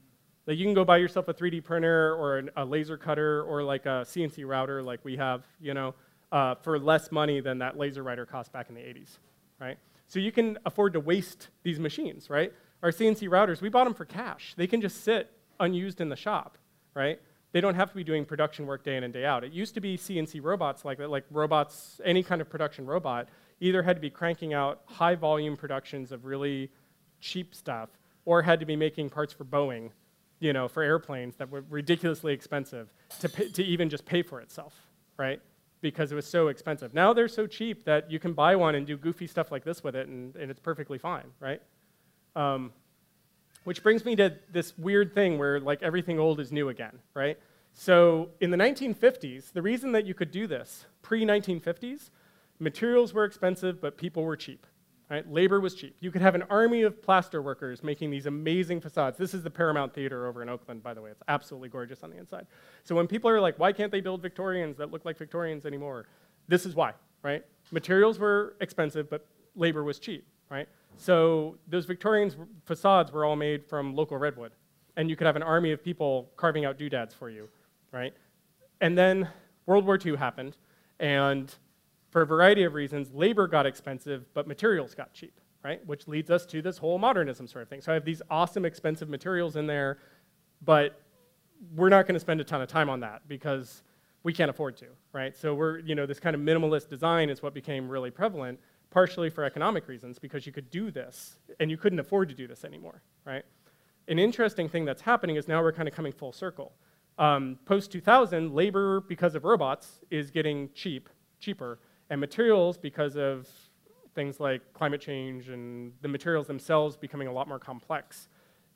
Like, you can go buy yourself a three D printer or an, a laser cutter or like a C N C router like we have, you know, uh, for less money than that laser writer cost back in the eighties, right? So you can afford to waste these machines, right? Our C N C routers, we bought them for cash. They can just sit unused in the shop, right? They don't have to be doing production work day in and day out. It used to be C N C robots like that, like robots, any kind of production robot, either had to be cranking out high volume productions of really cheap stuff or had to be making parts for Boeing, you know, for airplanes that were ridiculously expensive to, pay, to even just pay for itself, right? Because it was so expensive. Now they're so cheap that you can buy one and do goofy stuff like this with it and, and it's perfectly fine, right? Um, Which brings me to this weird thing where like everything old is new again, right? So in the nineteen fifties, the reason that you could do this, pre nineteen fifties, materials were expensive, but people were cheap, right? Labor was cheap. You could have an army of plaster workers making these amazing facades. This is the Paramount Theater over in Oakland, by the way. It's absolutely gorgeous on the inside. So when people are like, why can't they build Victorians that look like Victorians anymore? This is why, right? Materials were expensive, but labor was cheap, right? So those Victorian facades were all made from local redwood, and you could have an army of people carving out doodads for you, right? And then World War Two happened, and for a variety of reasons, labor got expensive, but materials got cheap, right? Which leads us to this whole modernism sort of thing. So I have these awesome, expensive materials in there, but we're not going to spend a ton of time on that because we can't afford to, right? So we're, you know, this kind of minimalist design is what became really prevalent, partially for economic reasons, because you could do this, and you couldn't afford to do this anymore, right? An interesting thing that's happening is now we're kind of coming full circle. Um, post two thousand, labor, because of robots, is getting cheap, cheaper, and materials, because of things like climate change and the materials themselves becoming a lot more complex,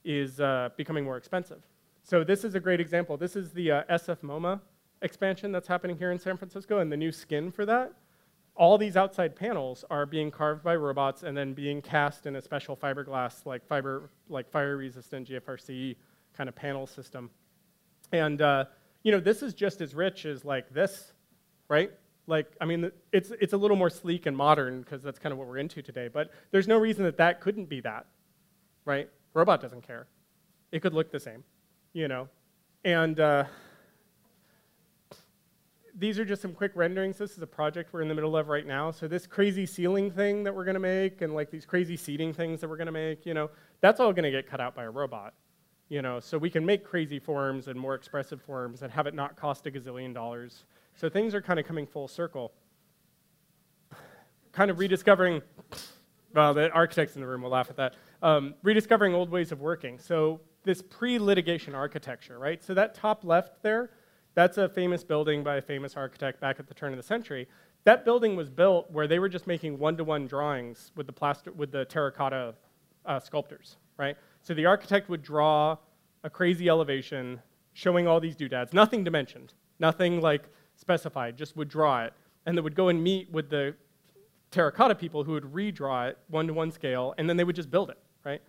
is uh, becoming more expensive. So this is a great example. This is the uh, S F MoMA expansion that's happening here in San Francisco, and the new skin for that. All these outside panels are being carved by robots and then being cast in a special fiberglass, like fiber, like fire-resistant G F R C kind of panel system. And uh, you know, this is just as rich as like this, right? Like, I mean, it's it's a little more sleek and modern because that's kind of what we're into today. But there's no reason that that couldn't be that, right? Robot doesn't care; it could look the same, you know, and. Uh, these are just some quick renderings. This is a project we're in the middle of right now. So this crazy ceiling thing that we're going to make, and like these crazy seating things that we're going to make, you know, that's all going to get cut out by a robot. You know, so we can make crazy forms and more expressive forms and have it not cost a gazillion dollars. So things are kind of coming full circle. Kind of rediscovering, well, the architects in the room will laugh at that, um, rediscovering old ways of working. So this pre-litigation architecture, right? So that top left there, that's a famous building by a famous architect back at the turn of the century. That building was built where they were just making one-to-one drawings with the plaster, with the terracotta uh, sculptors, right? So the architect would draw a crazy elevation showing all these doodads, nothing dimensioned, nothing like specified, just would draw it. And they would go and meet with the terracotta people who would redraw it one-to-one scale, and then they would just build it, right?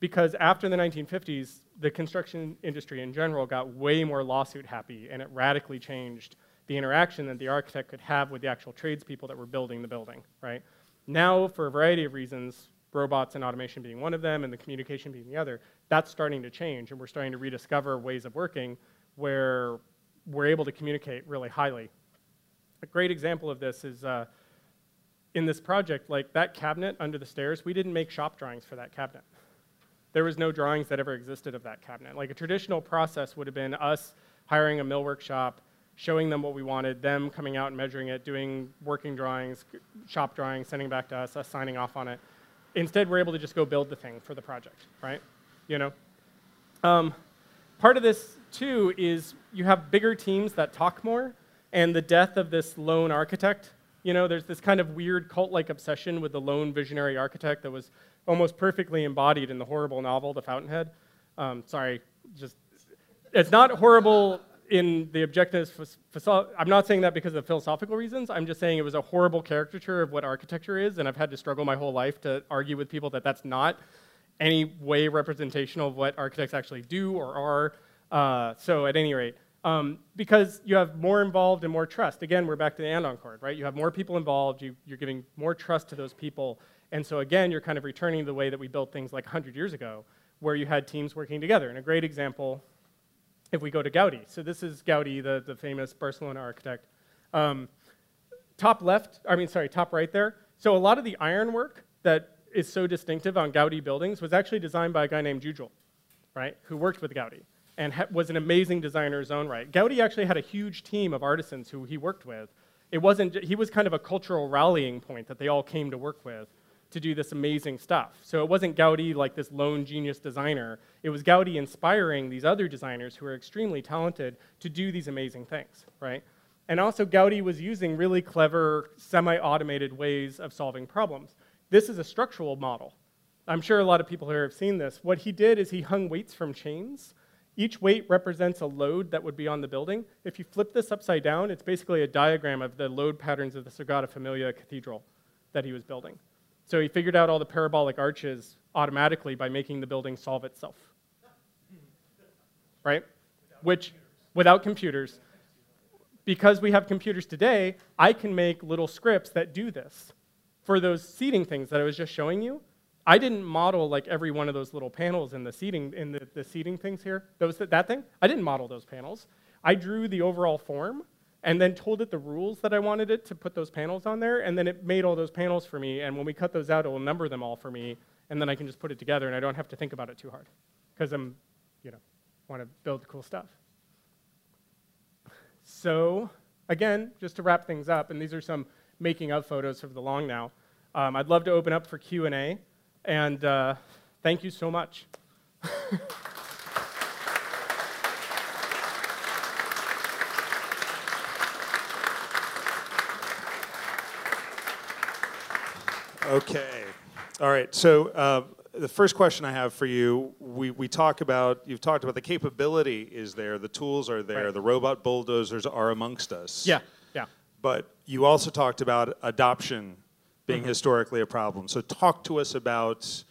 Because after the nineteen fifties, the construction industry in general got way more lawsuit happy, and it radically changed the interaction that the architect could have with the actual tradespeople that were building the building, right? Now, for a variety of reasons, robots and automation being one of them and the communication being the other, that's starting to change, and we're starting to rediscover ways of working where we're able to communicate really highly. A great example of this is uh, in this project, like that cabinet under the stairs, we didn't make shop drawings for that cabinet. There was no drawings that ever existed of that cabinet. Like a traditional process would have been us hiring a mill workshop, showing them what we wanted, them coming out and measuring it, doing working drawings, shop drawings, sending back to us, us signing off on it. Instead, we're able to just go build the thing for the project, right? You know? Um, part of this, too, is you have bigger teams that talk more, and the death of this lone architect. You know, there's this kind of weird cult-like obsession with the lone visionary architect that was almost perfectly embodied in the horrible novel, The Fountainhead. Um, sorry, just, it's not horrible in the objectivist, I'm not saying that because of philosophical reasons, I'm just saying it was a horrible caricature of what architecture is, and I've had to struggle my whole life to argue with people that that's not any way representational of what architects actually do or are, uh, so at any rate, um, because you have more involved and more trust. Again, we're back to the Andon cord, right? You have more people involved, you, you're giving more trust to those people, and so again, you're kind of returning to the way that we built things like one hundred years ago, where you had teams working together. And a great example, if we go to Gaudi. So this is Gaudi, the, the famous Barcelona architect. Um, top left, I mean, sorry, top right there. So a lot of the ironwork that is so distinctive on Gaudi buildings was actually designed by a guy named Jujol, right, who worked with Gaudi and was an amazing designer in his own right. Gaudi actually had a huge team of artisans who he worked with. It wasn't, he was kind of a cultural rallying point that they all came to work with to do this amazing stuff. So it wasn't Gaudi like this lone genius designer. It was Gaudi inspiring these other designers who are extremely talented to do these amazing things, right? And also Gaudi was using really clever, semi-automated ways of solving problems. This is a structural model. I'm sure a lot of people here have seen this. What he did is he hung weights from chains. Each weight represents a load that would be on the building. If you flip this upside down, it's basically a diagram of the load patterns of the Sagrada Familia Cathedral that he was building. So he figured out all the parabolic arches automatically by making the building solve itself, right? Without Which, computers. without computers, because we have computers today, I can make little scripts that do this. For those seating things that I was just showing you, I didn't model like every one of those little panels in the seating, in the, the seating things here, those, that thing, I didn't model those panels. I drew the overall form, and then told it the rules that I wanted it to put those panels on there, and then it made all those panels for me, and when we cut those out, it will number them all for me, and then I can just put it together, and I don't have to think about it too hard, because I'm, you know, want to build cool stuff. So, again, just to wrap things up, and these are some making of photos of the long now, um, I'd love to open up for Q and A, and uh, thank you so much. Okay. All right. So uh, the first question I have for you, we, we talk about, you've talked about the capability is there, the tools are there, right. The robot bulldozers are amongst us. Yeah, yeah. But you also talked about adoption being mm-hmm. historically a problem. So talk to us about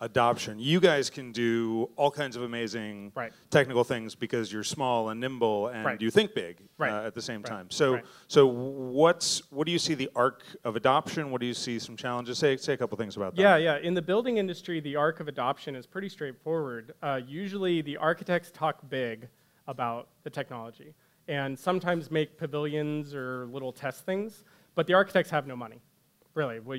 adoption. You guys can do all kinds of amazing right. technical things because you're small and nimble and right. you think big right. uh, at the same right. time. So, right. so what's what do you see the arc of adoption? What do you see some challenges? Say, say a couple things about that. Yeah, yeah. In the building industry, the arc of adoption is pretty straightforward. Uh, usually, the architects talk big about the technology. and sometimes make pavilions or little test things, but the architects have no money, really, when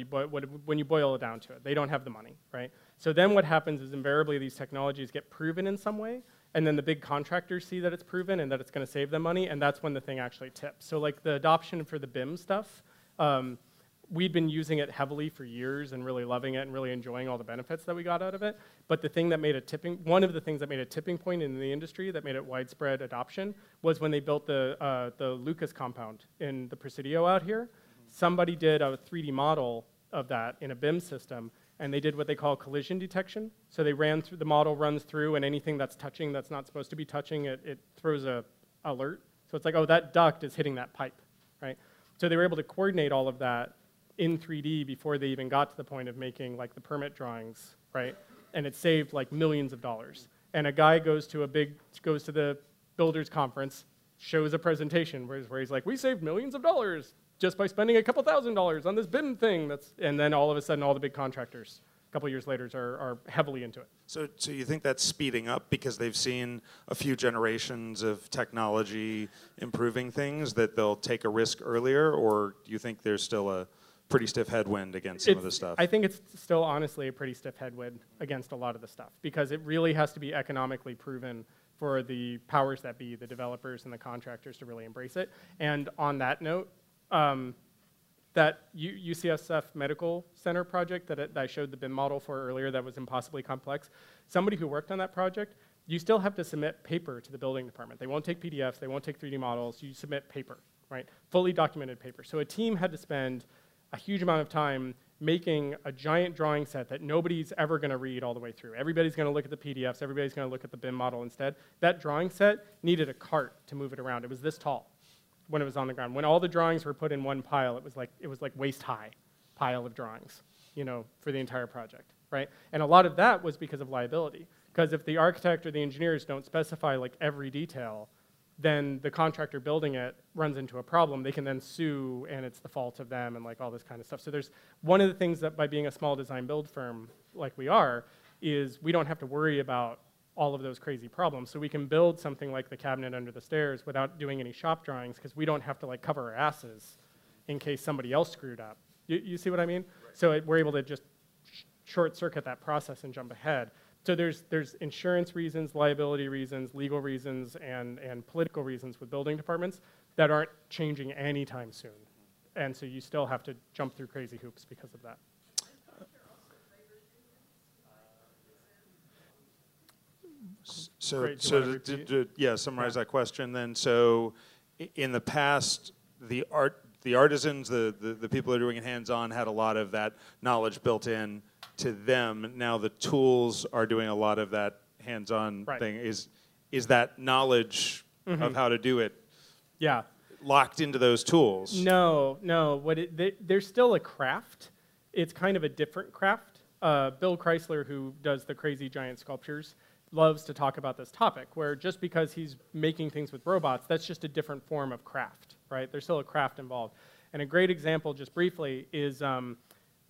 you boil it down to it. They don't have the money, right? So then what happens is invariably these technologies get proven in some way, and then the big contractors see that it's proven and that it's going to save them money, and that's when the thing actually tips. So like the adoption for the B I M stuff, um, we'd been using it heavily for years and really loving it and really enjoying all the benefits that we got out of it. But the thing that made a tipping, one of the things that made a tipping point in the industry that made it widespread adoption was when they built the, uh, the Lucas compound in the Presidio out here. Mm-hmm. Somebody did a three D model of that in a B I M system, and they did what they call collision detection. So they ran through, the model runs through, and anything that's touching that's not supposed to be touching, it, it throws a alert. So it's like, oh, that duct is hitting that pipe, right? So they were able to coordinate all of that in three D before they even got to the point of making like the permit drawings, right? And it saved like millions of dollars. And a guy goes to a big, goes to the builders conference, shows a presentation where, where he's like, we saved millions of dollars just by spending a couple thousand dollars on this B I M thing, that's, and then all of a sudden all the big contractors a couple years later are, are heavily into it. So, so you think that's speeding up because they've seen a few generations of technology improving things that they'll take a risk earlier, or do you think there's still a pretty stiff headwind against some it's, of this stuff? I think it's still honestly a pretty stiff headwind against a lot of the stuff because it really has to be economically proven for the powers that be, the developers and the contractors to really embrace it. And on that note, Um, that U C S F Medical Center project that, it, that I showed the B I M model for earlier that was impossibly complex, somebody who worked on that project, you still have to submit paper to the building department. They won't take P D Fs, they won't take three D models, you submit paper, right? Fully documented paper. So a team had to spend a huge amount of time making a giant drawing set that nobody's ever gonna read all the way through. Everybody's gonna look at the P D Fs, everybody's gonna look at the B I M model instead. That drawing set needed a cart to move it around. It was this tall when it was on the ground. When all the drawings were put in one pile, it was like, it was like waist-high pile of drawings, you know, for the entire project, right? And a lot of that was because of liability. Because if the architect or the engineers don't specify like every detail, then the contractor building it runs into a problem. They can then sue, and it's the fault of them, and like all this kind of stuff. So there's one of the things that by being a small design build firm like we are, is we don't have to worry about all of those crazy problems. So we can build something like the cabinet under the stairs without doing any shop drawings because we don't have to like cover our asses in case somebody else screwed up. You, you see what I mean? Right. So it, we're able to just sh short circuit that process and jump ahead. So there's, there's insurance reasons, liability reasons, legal reasons, and, and political reasons with building departments that aren't changing anytime soon. And so you still have to jump through crazy hoops because of that. So, Great, so to, to, to, yeah, summarize yeah. that question then. So in the past, the art, the artisans, the, the, the people who are doing it hands-on had a lot of that knowledge built in to them. Now the tools are doing a lot of that hands-on right. thing. Is, is that knowledge mm-hmm. of how to do it yeah. locked into those tools? No, no. What it, they, there's still a craft. It's kind of a different craft. Uh, Bill Chrysler, who does the crazy giant sculptures, loves to talk about this topic, where just because he's making things with robots, that's just a different form of craft, right? There's still a craft involved. And a great example, just briefly, is um,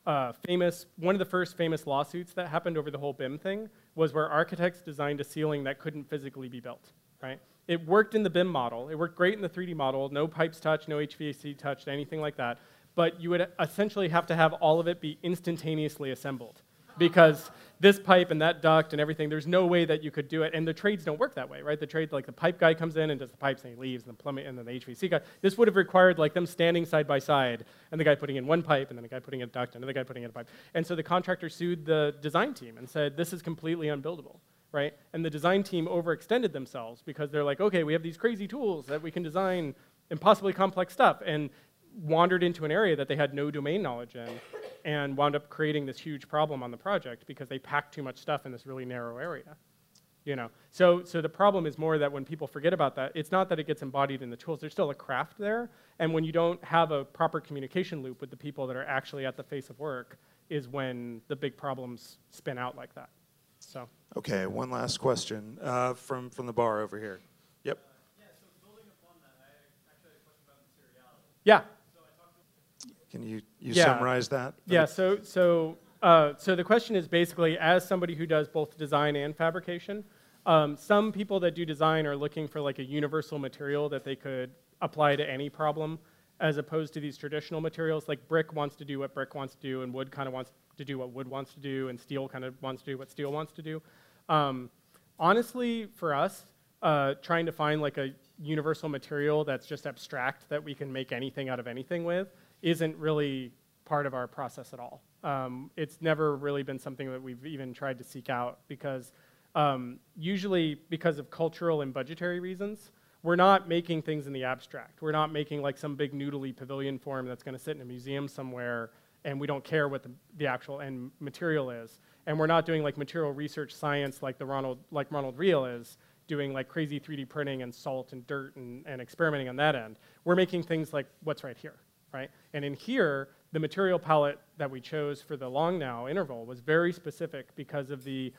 uh, famous, one of the first famous lawsuits that happened over the whole B I M thing was where architects designed a ceiling that couldn't physically be built, right? It worked in the B I M model. It worked great in the three D model. No pipes touched, no H V A C touched, anything like that. But you would essentially have to have all of it be instantaneously assembled, because this pipe and that duct and everything, there's no way that you could do it. And the trades don't work that way, right? The trade, like the pipe guy comes in and does the pipes and he leaves, and the plumbing and then the H V A C guy. This would have required like them standing side by side and the guy putting in one pipe and then the guy putting in a duct and another guy putting in a pipe. And so the contractor sued the design team and said, this is completely unbuildable, right? And the design team overextended themselves because they're like, okay, we have these crazy tools that we can design impossibly complex stuff, and wandered into an area that they had no domain knowledge in and wound up creating this huge problem on the project because they packed too much stuff in this really narrow area, you know? So, so the problem is more that when people forget about that, it's not that it gets embodied in the tools, there's still a craft there, and when you don't have a proper communication loop with the people that are actually at the face of work is when the big problems spin out like that, so. Okay, one last question uh, from, from the bar over here. Yep. Uh, yeah, so building upon that, I actually had a question about materiality. Yeah. Can you, you yeah. summarize that? Yeah, so, so, uh, so the question is basically, as somebody who does both design and fabrication, Um, some people that do design are looking for like a universal material that they could apply to any problem, as opposed to these traditional materials. Like brick wants to do what brick wants to do, and wood kind of wants to do what wood wants to do, and steel kind of wants to do what steel wants to do. Um, honestly, for us, uh, trying to find like a universal material that's just abstract that we can make anything out of anything with isn't really part of our process at all. Um, it's never really been something that we've even tried to seek out, because um, usually because of cultural and budgetary reasons, we're not making things in the abstract. We're not making like some big noodly pavilion form that's going to sit in a museum somewhere, and we don't care what the, the actual end material is. And we're not doing like material research science like the Ronald, like Ronald Reel is, doing like crazy three D printing and salt and dirt and, and experimenting on that end. We're making things like what's right here, right? And in here, the material palette that we chose for the long now interval was very specific because of the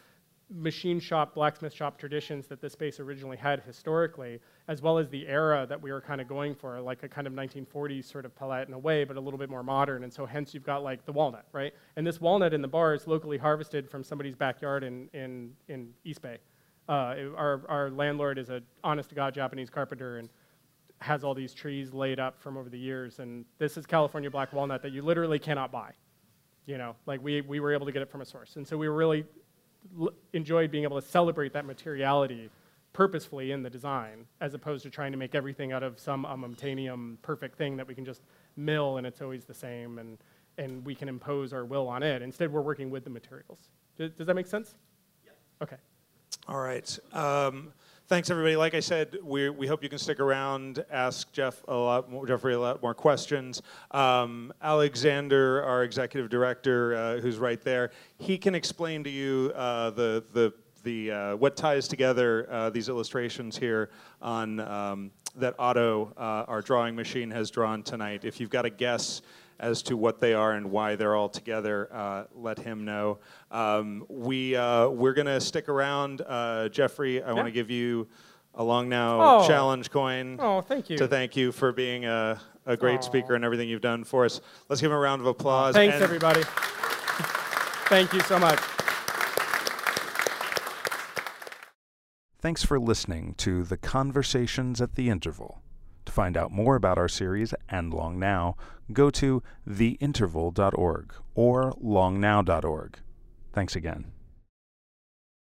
machine shop, blacksmith shop traditions that the space originally had historically, as well as the era that we were kind of going for, like a kind of nineteen forties sort of palette in a way, but a little bit more modern. And so hence you've got like the walnut, right? And this walnut in the bar is locally harvested from somebody's backyard in, in, in East Bay. Uh, it, our, our landlord is an honest-to-God Japanese carpenter and has all these trees laid up from over the years. And this is California black walnut that you literally cannot buy. You know, like we, we were able to get it from a source. And so we were really enjoyed being able to celebrate that materiality purposefully in the design, as opposed to trying to make everything out of some unobtainium perfect thing that we can just mill and it's always the same, and, and we can impose our will on it. Instead, we're working with the materials. Does, does that make sense? Yeah. Okay. All right. Um, thanks, everybody. Like I said, we, we hope you can stick around, ask Jeff a lot more, Jeffrey a lot more questions. Um, Alexander, our executive director, uh, who's right there, he can explain to you uh, the, the, the, uh, what ties together uh, these illustrations here on um, that Otto, uh, our drawing machine, has drawn tonight. If you've got a guess as to what they are and why they're all together, uh, let him know. Um, we, uh, we're gonna stick around. Uh, Jeffrey, I yeah. wanna give you a Long Now oh. challenge coin. Oh, thank you. To thank you for being a, a great Aww. speaker and everything you've done for us. Let's give him a round of applause. Thanks, and everybody. Thank you so much. Thanks for listening to The Conversations at the Interval. To find out more about our series and Long Now, go to the interval dot org or long now dot org. Thanks again.